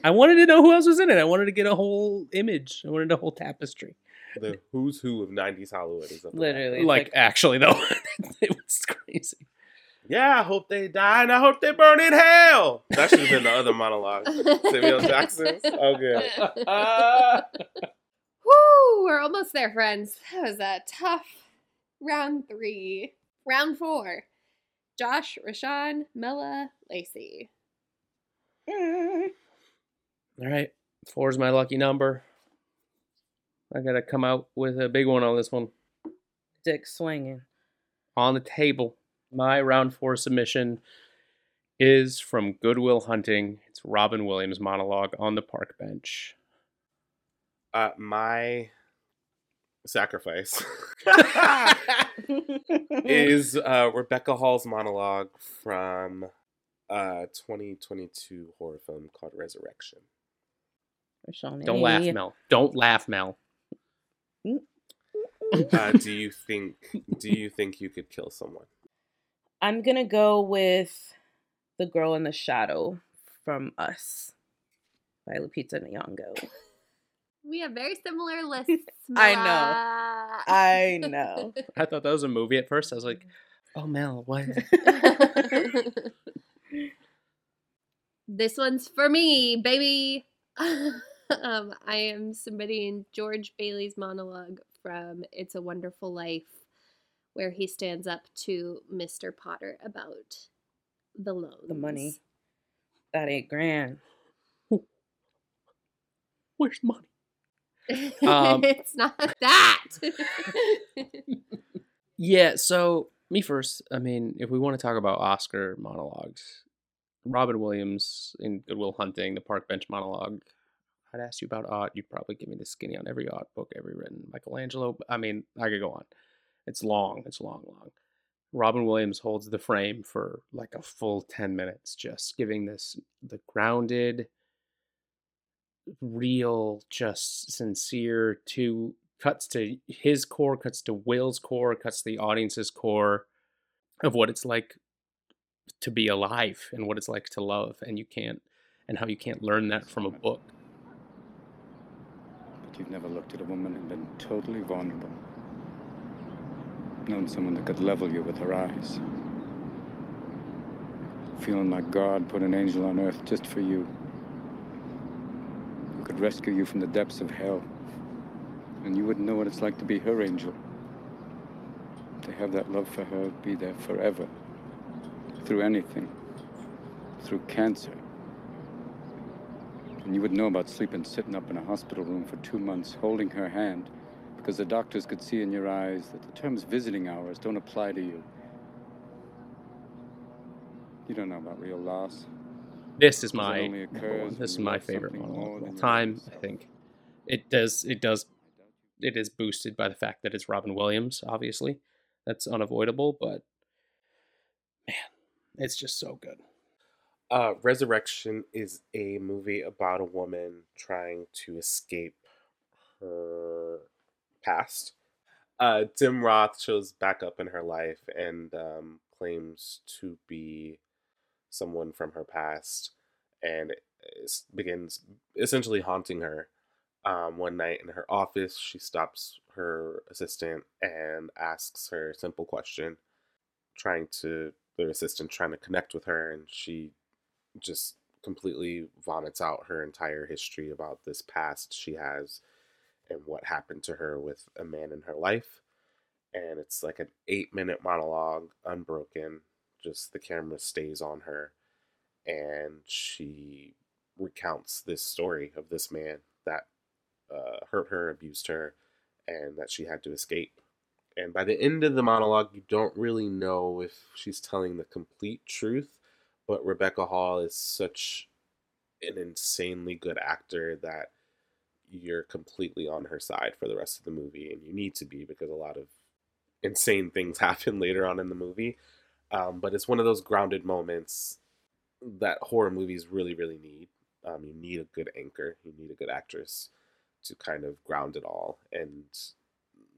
I wanted to know who else was in it. I wanted to get a whole image. I wanted a whole tapestry. The who's who of 90s Hollywood is up there. Literally. Like, actually, though. It was crazy. Yeah, I hope they die and I hope they burn in hell. That should have been the other monologue. Samuel Jackson's. Oh, good. Woo, we're almost there, friends. That was a tough round 3. Round 4. Josh, Rashawn, Mella, Lacey. All right. 4 is my lucky number. I got to come out with a big one on this one. Dick swinging. On the table. My round 4 submission is from Good Will Hunting. It's Robin Williams' monologue on the park bench. My sacrifice is Rebecca Hall's monologue from a 2022 horror film called Resurrection. Don't laugh, Mel. Don't laugh, Mel. Do you think you could kill someone? I'm going to go with The Girl in the Shadow from Us by Lupita Nyong'o. We have very similar lists. I know. I thought that was a movie at first. I was like, oh, Mel, what? This one's for me, baby. I am submitting George Bailey's monologue from It's a Wonderful Life, where he stands up to Mr. Potter about the loans. The money. That $8,000. Where's money? It's not that. Yeah, so me first. I mean, if we want to talk about Oscar monologues, Robin Williams in Good Will Hunting, the park bench monologue. I'd ask you about art. You'd probably give me the skinny on every art book ever written. Michelangelo. I mean, I could go on. It's long. It's long. Robin Williams holds the frame for like a full 10 minutes, just giving this the grounded, real, just sincere to cuts to his core, cuts to Will's core, cuts to the audience's core of what it's like to be alive and what it's like to love. And how you can't learn that from a book. But you've never looked at a woman and been totally vulnerable. Known someone that could level you with her eyes. Feeling like God put an angel on earth just for you. Who could rescue you from the depths of hell. And you wouldn't know what it's like to be her angel. To have that love for her, be there forever. Through anything. Through cancer. And you would know about sleeping, sitting up in a hospital room for 2 months, holding her hand. Because the doctors could see in your eyes that the terms visiting hours don't apply to you. You don't know about real loss. This is my favorite monologue of all time, I think. It is boosted by the fact that it's Robin Williams, obviously. That's unavoidable, but man, It's just so good. Resurrection is a movie about a woman trying to escape her past. Tim Roth shows back up in her life and claims to be someone from her past and begins essentially haunting her. One night in her office, she stops her assistant and asks her a simple question, their assistant trying to connect with her, and she just completely vomits out her entire history about this past she has and what happened to her with a man in her life. And it's like an 8-minute monologue, unbroken, just the camera stays on her, and she recounts this story of this man that hurt her, abused her, and that she had to escape. And by the end of the monologue, you don't really know if she's telling the complete truth, but Rebecca Hall is such an insanely good actor that you're completely on her side for the rest of the movie, and you need to be because a lot of insane things happen later on in the movie. But it's one of those grounded moments that horror movies really, really need. You need a good anchor. You need a good actress to kind of ground it all. And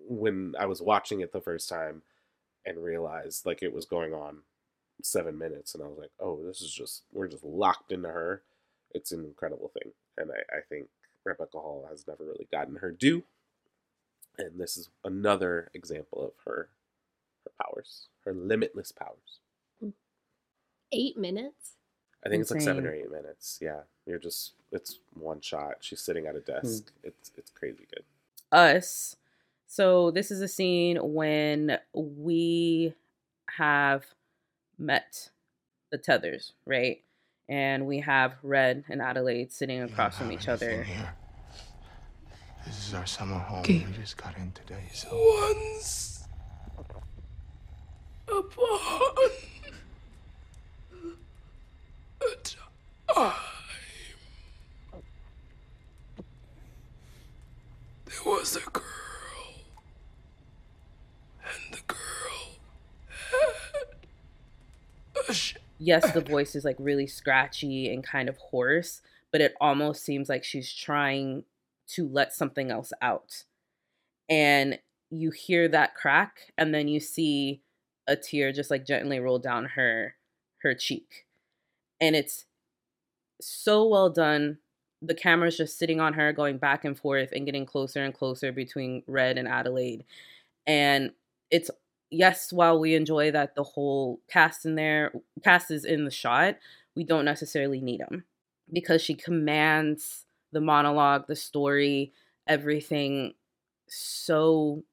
when I was watching it the first time and realized like it was going on 7 minutes, and I was like, oh, this is just, we're just locked into her. It's an incredible thing. And I think Rebecca Hall has never really gotten her due. And this is another example of her powers, her limitless powers. 8 minutes? I think Insane. It's like 7 or 8 minutes. Yeah. You're just, it's one shot. She's sitting at a desk. It's crazy good. Us. So this is a scene when we have met the Tethers, right? And we have Red and Adelaide sitting across from each other. Here. This is our summer home. Okay. We just got in today. So. Once upon a time, there was a girl. Yes, the voice is like really scratchy and kind of hoarse, but it almost seems like she's trying to let something else out. And you hear that crack, and then you see a tear just like gently roll down her cheek. And it's so well done. The camera's just sitting on her, going back and forth and getting closer and closer between Red and Adelaide. And it's yes, while we enjoy that the whole cast is in the shot, we don't necessarily need them because she commands the monologue, the story, everything so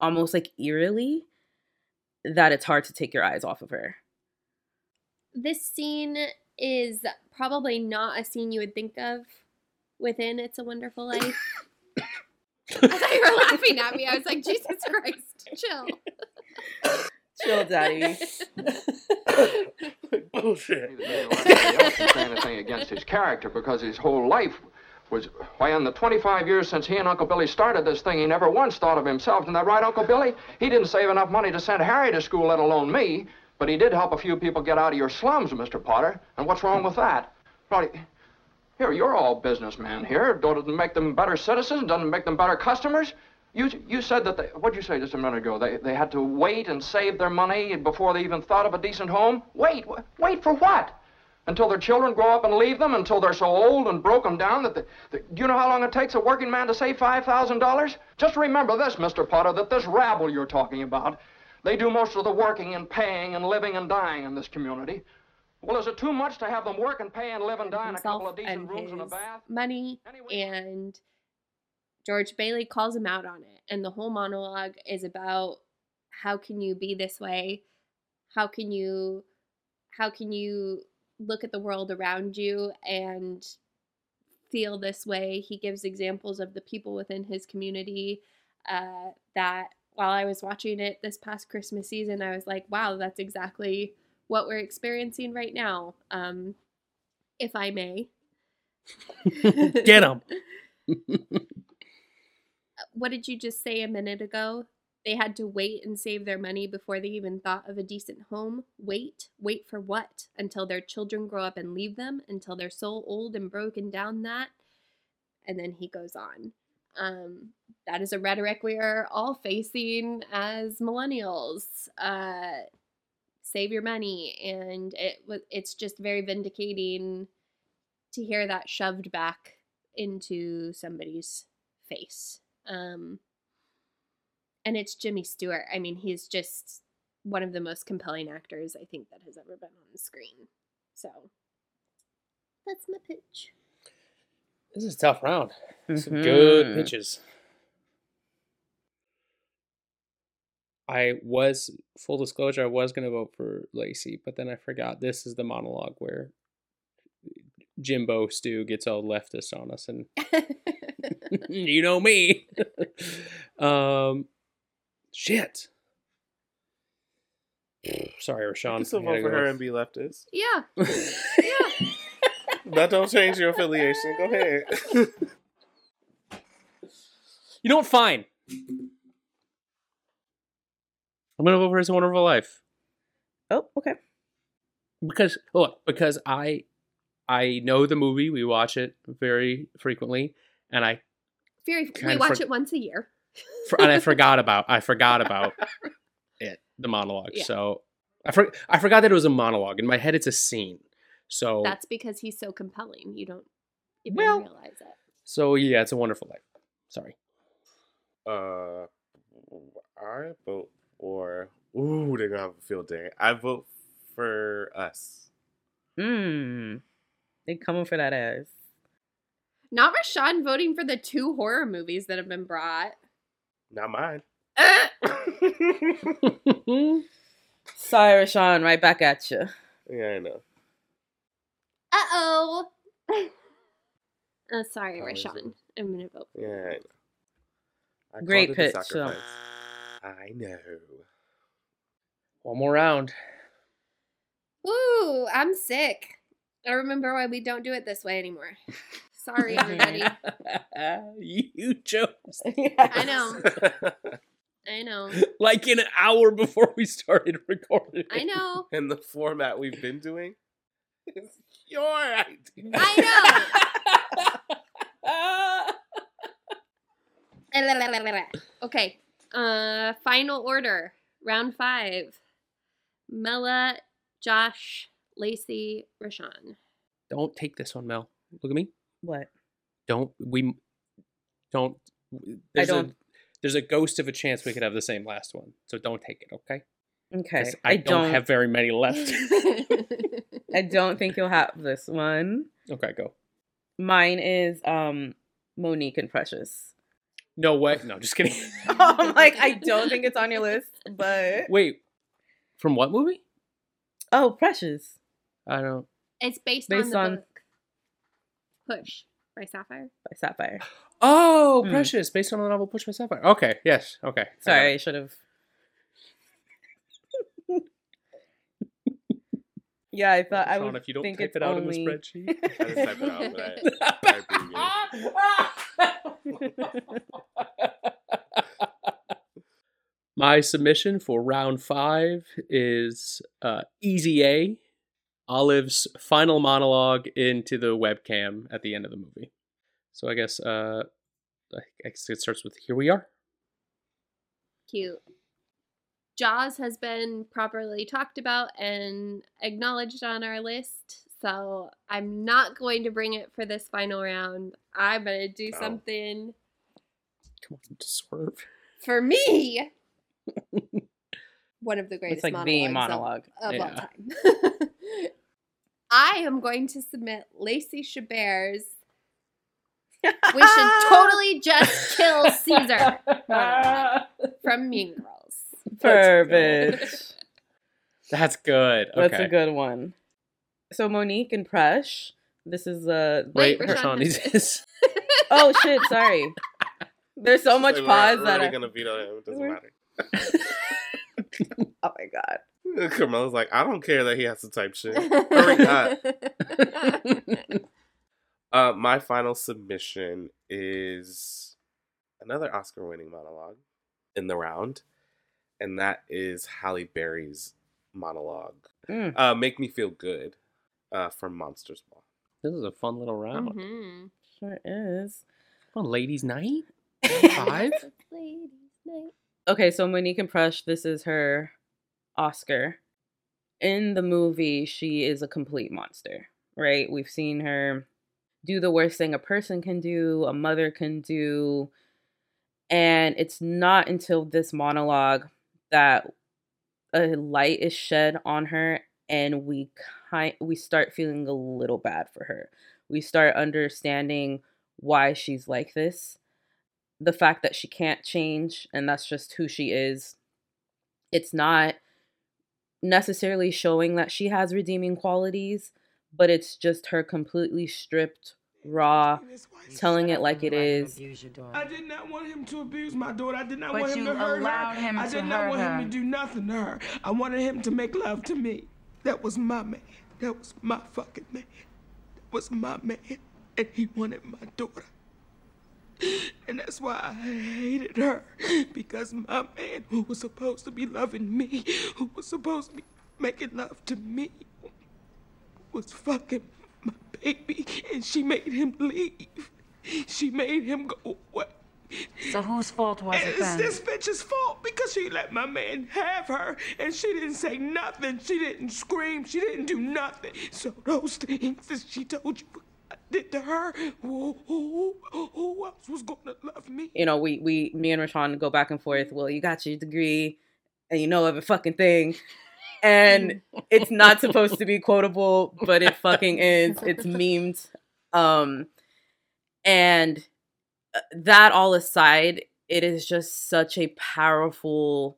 almost like eerily that it's hard to take your eyes off of her. This scene is probably not a scene you would think of within It's a Wonderful Life. I thought you were laughing at me. I was like, Jesus Christ, chill. Chill, Daddy. Bullshit. Nobody else can say anything against his character because his whole life was, why, in the 25 years since he and Uncle Billy started this thing, he never once thought of himself. Isn't that right, Uncle Billy? He didn't save enough money to send Harry to school, let alone me, but he did help a few people get out of your slums, Mr. Potter, and what's wrong with that? Probably, here, you're all businessmen here. Doesn't make them better citizens, doesn't make them better customers. You said that what'd you say just a minute ago? They had to wait and save their money before they even thought of a decent home? Wait for what? Until their children grow up and leave them, until they're so old and broken down that do you know how long it takes a working man to save $5,000? Just remember this, Mr. Potter, that this rabble you're talking about, they do most of the working and paying and living and dying in this community. Well, is it too much to have them work and pay and live and die in a couple of decent rooms and a bath? Money and... George Bailey calls him out on it, and the whole monologue is about how can you be this way? How can you look at the world around you and feel this way? He gives examples of the people within his community that while I was watching it this past Christmas season, I was like, wow, that's exactly what we're experiencing right now, if I may. Get him. What did you just say a minute ago? They had to wait and save their money before they even thought of a decent home. Wait? Wait for what? Until their children grow up and leave them? Until they're so old and broken down that? And then he goes on. That is a rhetoric we are all facing as millennials. Save your money. And it's just very vindicating to hear that shoved back into somebody's face. And it's Jimmy Stewart. I mean, he's just one of the most compelling actors I think that has ever been on the screen. So that's my pitch. This is a tough round. Mm-hmm. Some good pitches. Full disclosure, I was going to vote for Lacey, but then I forgot. This is the monologue where Jimbo Stew gets all leftist on us. And you know me. Shit. Sorry, Rashawn. You can still vote for her and be leftist. Yeah. Yeah. That don't change your affiliation. Go ahead. You know what? Fine. I'm going to vote for It's a Wonderful Life. Oh, okay. Because, look, I know the movie. We watch it very frequently. And we watch it once a year. And I forgot about it, the monologue. Yeah. So I forgot that it was a monologue. In my head, it's a scene. So that's because he's so compelling. You don't even realize it. So yeah, It's a Wonderful Life. Sorry. I vote for. Ooh, they're gonna have a field day. I vote for Us. They coming for that ass. Not Rashawn voting for the two horror movies that have been brought. Not mine. Sorry, Rashawn, right back at you. Yeah, I know. Uh-oh. Sorry, Rashawn. I'm going to vote for you. Yeah, great pitch. So. I know. One more round. Ooh, I'm sick. I remember why we don't do it this way anymore. Sorry, everybody. You chose. Yes. I know. I know. Like an hour before we started recording. I know. And the format we've been doing. It's your idea. I know. Okay. Final order. Round 5. Mella, Josh, Lacey, Rashawn. Don't take this one, Mel. Look at me. What? Don't. There's a ghost of a chance we could have the same last one. So don't take it, okay? Okay. I don't have very many left. I don't think you'll have this one. Okay, go. Mine is Monique and Precious. No way. No, just kidding. I'm like, I don't think it's on your list, but... Wait. From what movie? Oh, Precious. I don't... It's based on the book. Push by Sapphire. Oh, Precious. Based on the novel Push by Sapphire. Okay, yes. Okay. Sorry, I should have... Yeah, I thought Sean, I would. If you don't type it out of the spreadsheet, I just type it out. My submission for round 5 is Easy A, Olive's final monologue into the webcam at the end of the movie. So I guess it starts with "Here we are." Cute. Jaws has been properly talked about and acknowledged on our list, so I'm not going to bring it for this final round. I'm going to do something. Come on, swerve. For me, one of the greatest monologues of all time. I am going to submit Lacey Chabert's "We Should Totally Just Kill Caesar" from Mean Girls. Perfect. That's good. Okay. That's a good one. So Monique and Presh. This is wait, Rashawn is. Oh shit! Sorry. There's so much pause that I'm gonna veto him. It doesn't matter. Oh my god. Carmella's like, I don't care that he has to type shit. Hurry up. My final submission is another Oscar-winning monologue in the round. and that is Halle Berry's monologue, Make Me Feel Good, from Monsters Ball. This is a fun little round. Mm-hmm. Sure is. Well, ladies' night? 5? Ladies' night. Okay, so Monique and Presh, this is her Oscar. In the movie, she is a complete monster, right? We've seen her do the worst thing a person can do, a mother can do. And it's not until this monologue that a light is shed on her, and we start feeling a little bad for her. We start understanding why she's like this. The fact that she can't change, and that's just who she is. It's not necessarily showing that she has redeeming qualities, but it's just her completely stripped, raw, telling it like it is. I did not want him to abuse my daughter. I did not want him to hurt her. I did not want him to do nothing to her. I wanted him to make love to me. That was my man. That was my fucking man. That was my man. And he wanted my daughter. And that's why I hated her. Because my man, who was supposed to be loving me, who was supposed to be making love to me, was fucking my baby. And she made him leave. She made him go away. So whose fault was it then? It's this bitch's fault, because she let my man have her, and she didn't say nothing. She didn't scream. She didn't do nothing. So those things that she told you I did to her, who else was going to love me? You know, me and Rashawn go back and forth. Well, you got your degree, and you know every fucking thing. And it's not supposed to be quotable, but it fucking is. It's memed. And that all aside, it is just such a powerful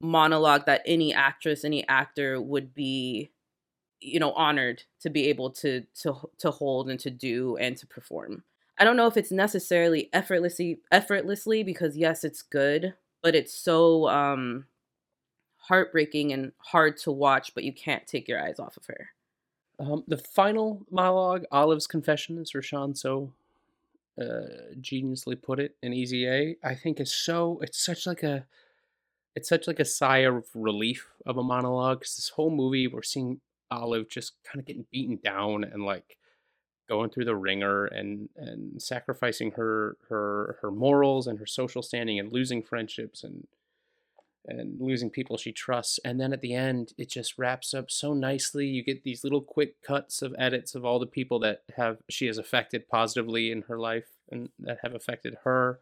monologue that any actress, any actor would be, you know, honored to be able to hold and to do and to perform. I don't know if it's necessarily effortlessly, because yes, it's good, but it's so heartbreaking and hard to watch, but you can't take your eyes off of her. The final monologue, Olive's confession, as Rashawn so geniusly put it in Easy A, I think is so, it's such like a sigh of relief of a monologue, because this whole movie we're seeing Olive just kind of getting beaten down and like going through the ringer and sacrificing her morals and her social standing and losing friendships and losing people she trusts. And then at the end, it just wraps up so nicely. You get these little quick cuts of edits of all the people that she has affected positively in her life and that have affected her.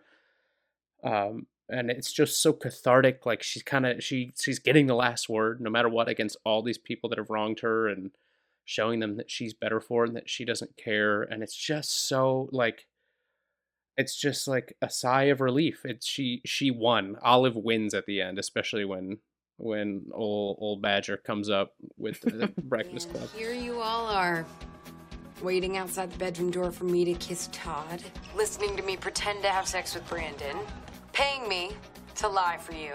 And it's just so cathartic. Like she's getting the last word, no matter what, against all these people that have wronged her, and showing them that she's better for it and that she doesn't care. And it's just so like, it's just like a sigh of relief. It's she won. Olive wins at the end, especially when old Badger comes up with the Breakfast Club. Here you all are, waiting outside the bedroom door for me to kiss Todd, listening to me pretend to have sex with Brandon, paying me to lie for you,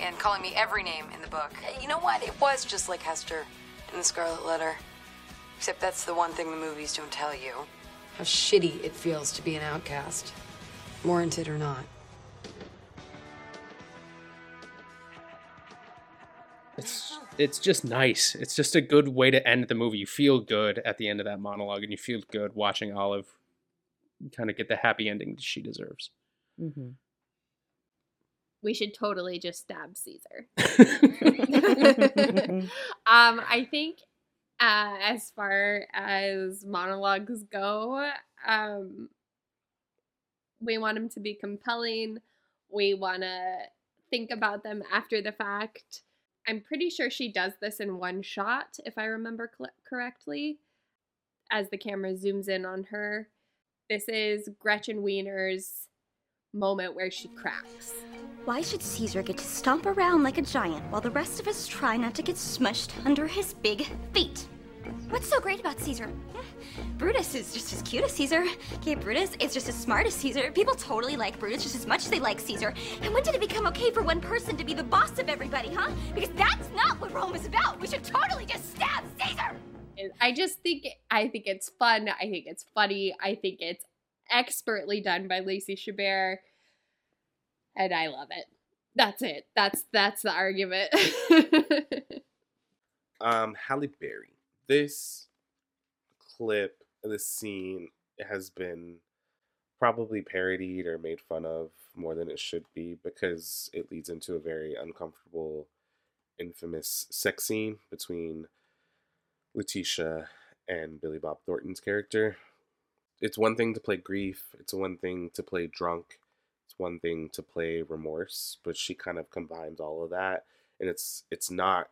and calling me every name in the book. You know what? It was just like Hester in The Scarlet Letter. Except that's the one thing the movies don't tell you. How shitty it feels to be an outcast, warranted or not. It's just nice. It's just a good way to end the movie. You feel good at the end of that monologue, and you feel good watching Olive kind of get the happy ending that she deserves. Mm-hmm. We should totally just stab Caesar. I think as far as monologues go, we want them to be compelling. We want to think about them after the fact. I'm pretty sure she does this in one shot, if I remember correctly, as the camera zooms in on her. This is Gretchen Wiener's moment where she cracks. Why should Caesar get to stomp around like a giant while the rest of us try not to get smushed under his big feet? What's so great about Caesar? Brutus is just as cute as Caesar. Okay, Brutus is just as smart as Caesar. People totally like Brutus just as much as they like Caesar. And when did it become okay for one person to be the boss of everybody, huh? Because that's not what Rome is about. We should totally just stab Caesar! I think it's fun. I think it's funny. I think it's expertly done by Lacey Chabert, and I love it. That's it. That's the argument. Halle Berry. This clip, this scene has been probably parodied or made fun of more than it should be because it leads into a very uncomfortable, infamous sex scene between Letitia and Billy Bob Thornton's character. It's one thing to play grief. It's one thing to play drunk. It's one thing to play remorse, but she kind of combines all of that, and it's not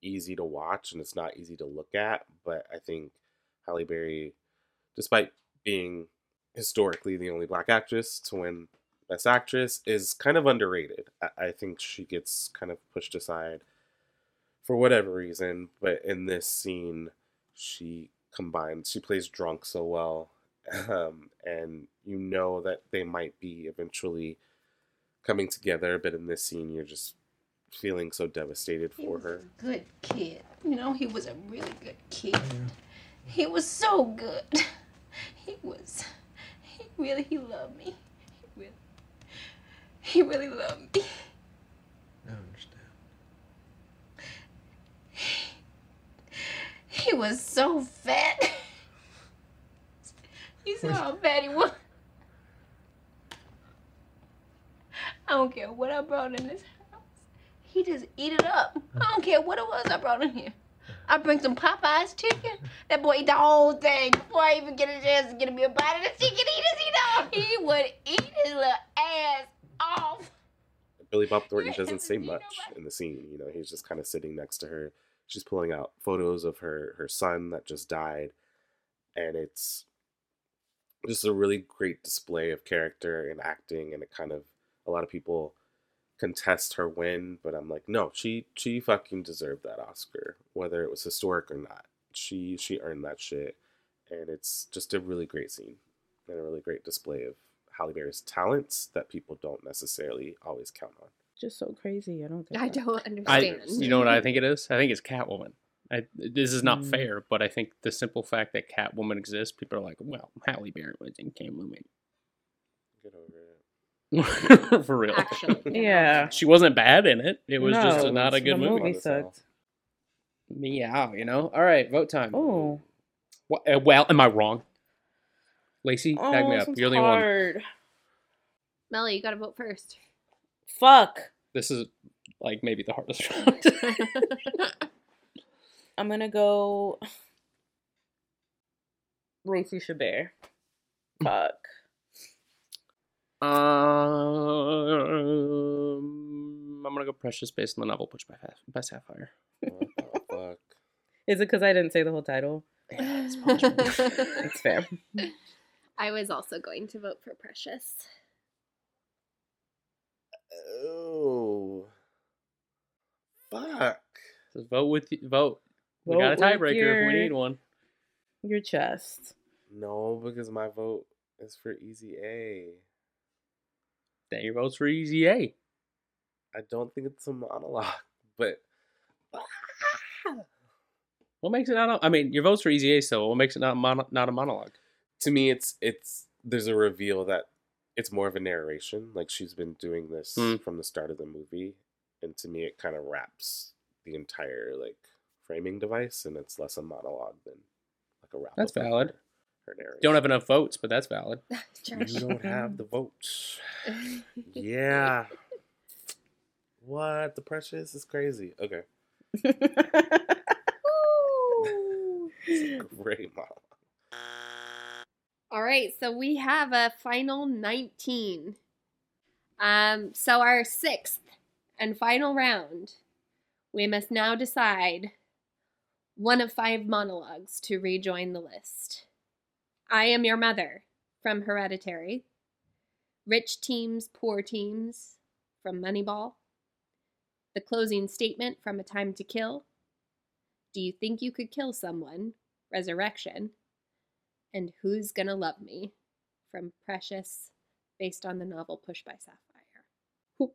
easy to watch and it's not easy to look at, but I think Halle Berry, despite being historically the only Black actress to win Best Actress, is kind of underrated. I think she gets kind of pushed aside for whatever reason, but in this scene, she plays drunk so well, and you know that they might be eventually coming together, but in this scene, you're just feeling so devastated for her. He was a good kid. You know, he was a really good kid. Yeah. He was so good. He loved me. He really loved me. I understand. He was so fat. You saw how fat he was. I don't care what I brought in this house. He just eat it up. I don't care what it was I brought in here. I bring some Popeye's chicken. That boy eat the whole thing before I even get a chance to get me a bite of the chicken. He would eat his little ass off. Billy Bob Thornton doesn't say much in the scene. You know, he's just kind of sitting next to her. She's pulling out photos of her son that just died. And it's just a really great display of character and acting. And it kind of, a lot of people contest her win, but I'm like, no, she fucking deserved that Oscar, whether it was historic or not. She earned that shit, and it's just a really great scene and a really great display of Halle Berry's talents that people don't necessarily always count on. Just so crazy. I don't understand. You know what I think it is? I think it's Catwoman. This is not fair, but I think the simple fact that Catwoman exists, people are like, well, Halle Berry was in Catwoman. Get over it. For real. Actually, yeah. She wasn't bad in it. It was not a good movie. Sucked. Meow, you know? All right, vote time. Oh. Well, am I wrong? Lacey, tag me up. You're the only one. Melly, you gotta vote first. Fuck. This is, like, maybe the hardest round. I'm gonna go Lacey Chabert. Fuck. I'm gonna go Precious based on the novel, pushed by Best Sapphire. Fuck. Is it because I didn't say the whole title? Yeah, it's possible. It's fair. I was also going to vote for Precious. Oh, fuck! So vote. We got a tiebreaker if we need one. Your chest. No, because my vote is for Easy A. Then your votes for Easy A. I don't think it's a monologue, but what makes it not? I mean, your votes for Easy A, so what makes it not a monologue? To me, it's there's a reveal that it's more of a narration. Like she's been doing this from the start of the movie, and to me, it kind of wraps the entire like framing device, and it's less a monologue than like a wrap. That's valid. Don't have enough votes, but that's valid. You don't have the votes. Yeah. What? The Precious is crazy. Okay. It's a great model. All right, so we have a final 19. So our sixth and final round, we must now decide one of five monologues to rejoin the list. I Am Your Mother from Hereditary, Rich Teams, Poor Teams from Moneyball, The Closing Statement from A Time to Kill, Do You Think You Could Kill Someone, Resurrection, and Who's Gonna Love Me from Precious, based on the novel Pushed by Sapphire.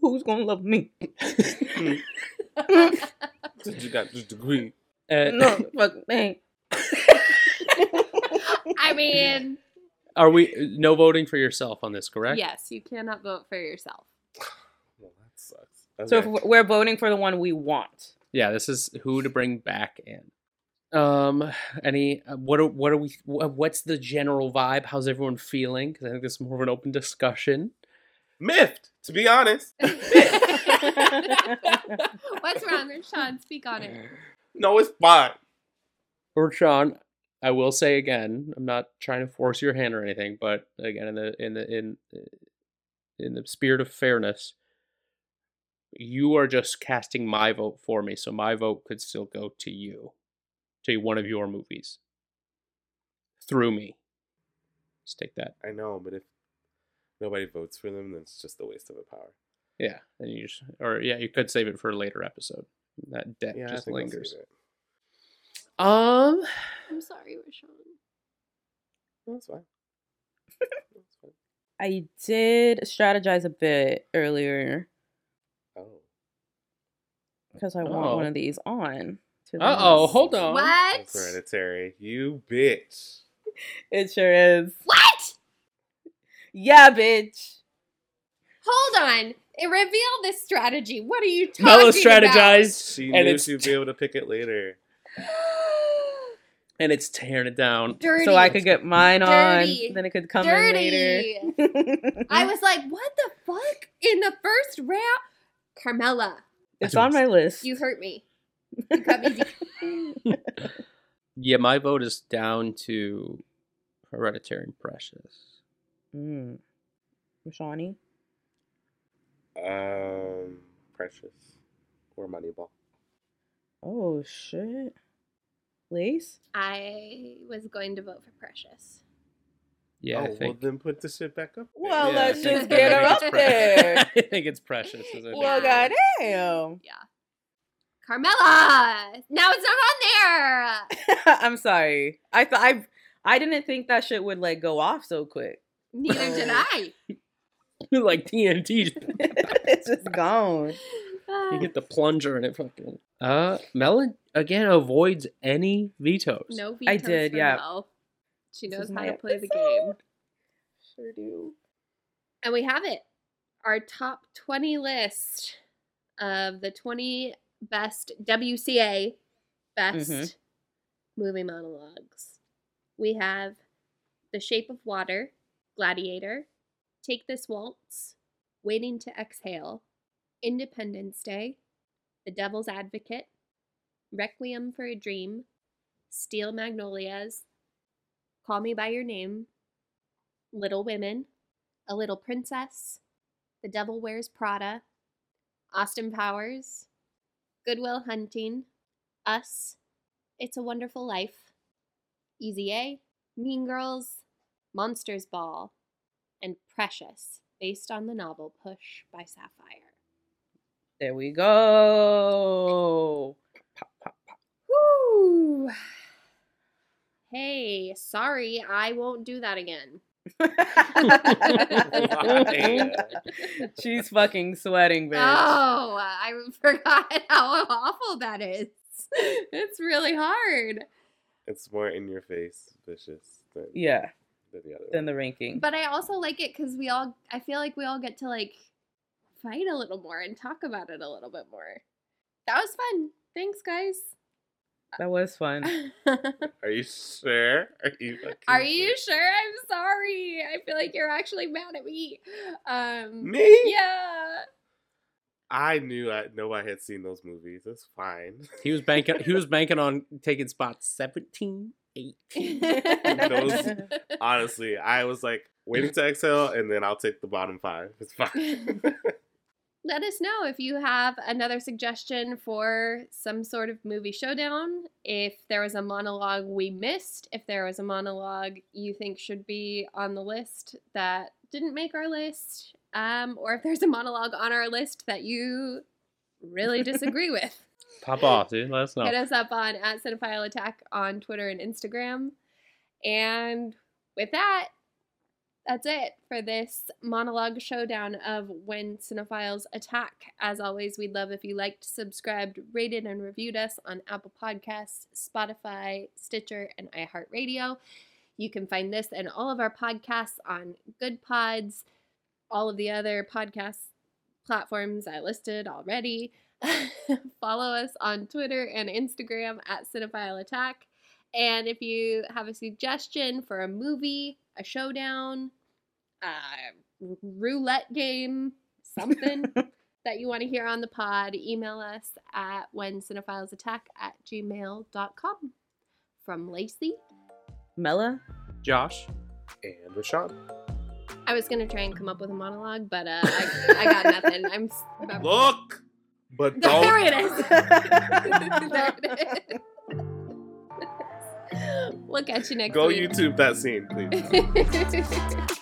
Who's gonna love me? Since you got this degree. No, fuck, dang. I mean, are we no voting for yourself on this, correct? Yes, you cannot vote for yourself. Okay. So if we're voting for the one we want. Yeah, this is who to bring back in. What's the general vibe? How's everyone feeling? Because I think this is more of an open discussion. Miffed, to be honest. What's wrong, Rashawn? Speak on it. No, it's fine. Rashawn, I will say again, I'm not trying to force your hand or anything, but again, in the spirit of fairness, you are just casting my vote for me, so my vote could still go to you, to one of your movies, through me. Just take that. I know, but if nobody votes for them, then it's just a waste of a power. Yeah, and you could save it for a later episode. That debt just lingers. I'm sorry, Rashawn. That's fine. I did strategize a bit earlier. Oh. Because I want one of these on. Uh-oh, hold on. What? Hereditary, you bitch. It sure is. What? Yeah, bitch. Hold on. It revealed this strategy. What are you talking about? Mello strategized. She knew she'd be able to pick it later. And it's tearing it down. Dirty. So I could get mine on. Then it could come in later. I was like, what the fuck? In the first round? Carmela. It's on my list. You hurt me. You cut me deep. Yeah, my vote is down to Hereditary and Precious. Mm. Shawnee? Precious. Or Moneyball. Oh, shit. Lace? I was going to vote for Precious. Yeah, I think. Well, then put the shit back up there. Well, let's just get her up there. I think it's Precious. Well, goddamn. Yeah. Carmela! Now it's not on there! I'm sorry. I didn't think that shit would, like, go off so quick. Neither did I. Like TNT. It's just gone. You get the plunger and it fucking... Melon, again, avoids any vetoes. No vetoes. I did, yeah. Mel. She knows how to play the game. Sure do. And we have it. Our top 20 list of the 20 best WCA best movie monologues. We have The Shape of Water, Gladiator, Take This Waltz, Waiting to Exhale, Independence Day, The Devil's Advocate, Requiem for a Dream, Steel Magnolias, Call Me By Your Name, Little Women, A Little Princess, The Devil Wears Prada, Austin Powers, Good Will Hunting, Us, It's a Wonderful Life, Easy A, Mean Girls, Monsters Ball, and Precious, based on the novel Push by Sapphire. There we go. Pop, pop, pop. Woo. Hey, sorry, I won't do that again. She's fucking sweating, bitch. Oh, I forgot how awful that is. It's really hard. It's more in your face, vicious. Than the ranking. But I also like it because I feel like we all get to, like, fight a little more and talk about it a little bit more. That was fun. Thanks, guys. That was fun. Are you sure? Are you sure? I'm sorry. I feel like you're actually mad at me. Me? Yeah. I knew nobody had seen those movies. It's fine. He was banking on taking spots 17, 18. Those, honestly, I was like, Waiting to Exhale, and then I'll take the bottom 5. It's fine. Let us know if you have another suggestion for some sort of movie showdown, if there was a monologue we missed, if there was a monologue you think should be on the list that didn't make our list, or if there's a monologue on our list that you really disagree with. Pop off, dude. Let us know. Hit us up on @CinephileAttack on Twitter and Instagram. And with that, that's it for this monologue showdown of When Cinephiles Attack. As always, we'd love if you liked, subscribed, rated, and reviewed us on Apple Podcasts, Spotify, Stitcher, and iHeartRadio. You can find this and all of our podcasts on Good Pods, all of the other podcast platforms I listed already. Follow us on Twitter and Instagram @CinephileAttack. And if you have a suggestion for a movie, a showdown, a roulette game, something that you want to hear on the pod, email us at whencinephilesattack@gmail.com. From Lacey, Mella, Josh, and Rashad. I was going to try and come up with a monologue, but I got nothing. I'm Look! But don't. There it is. There it is. We'll catch you next week. Go YouTube that scene, please.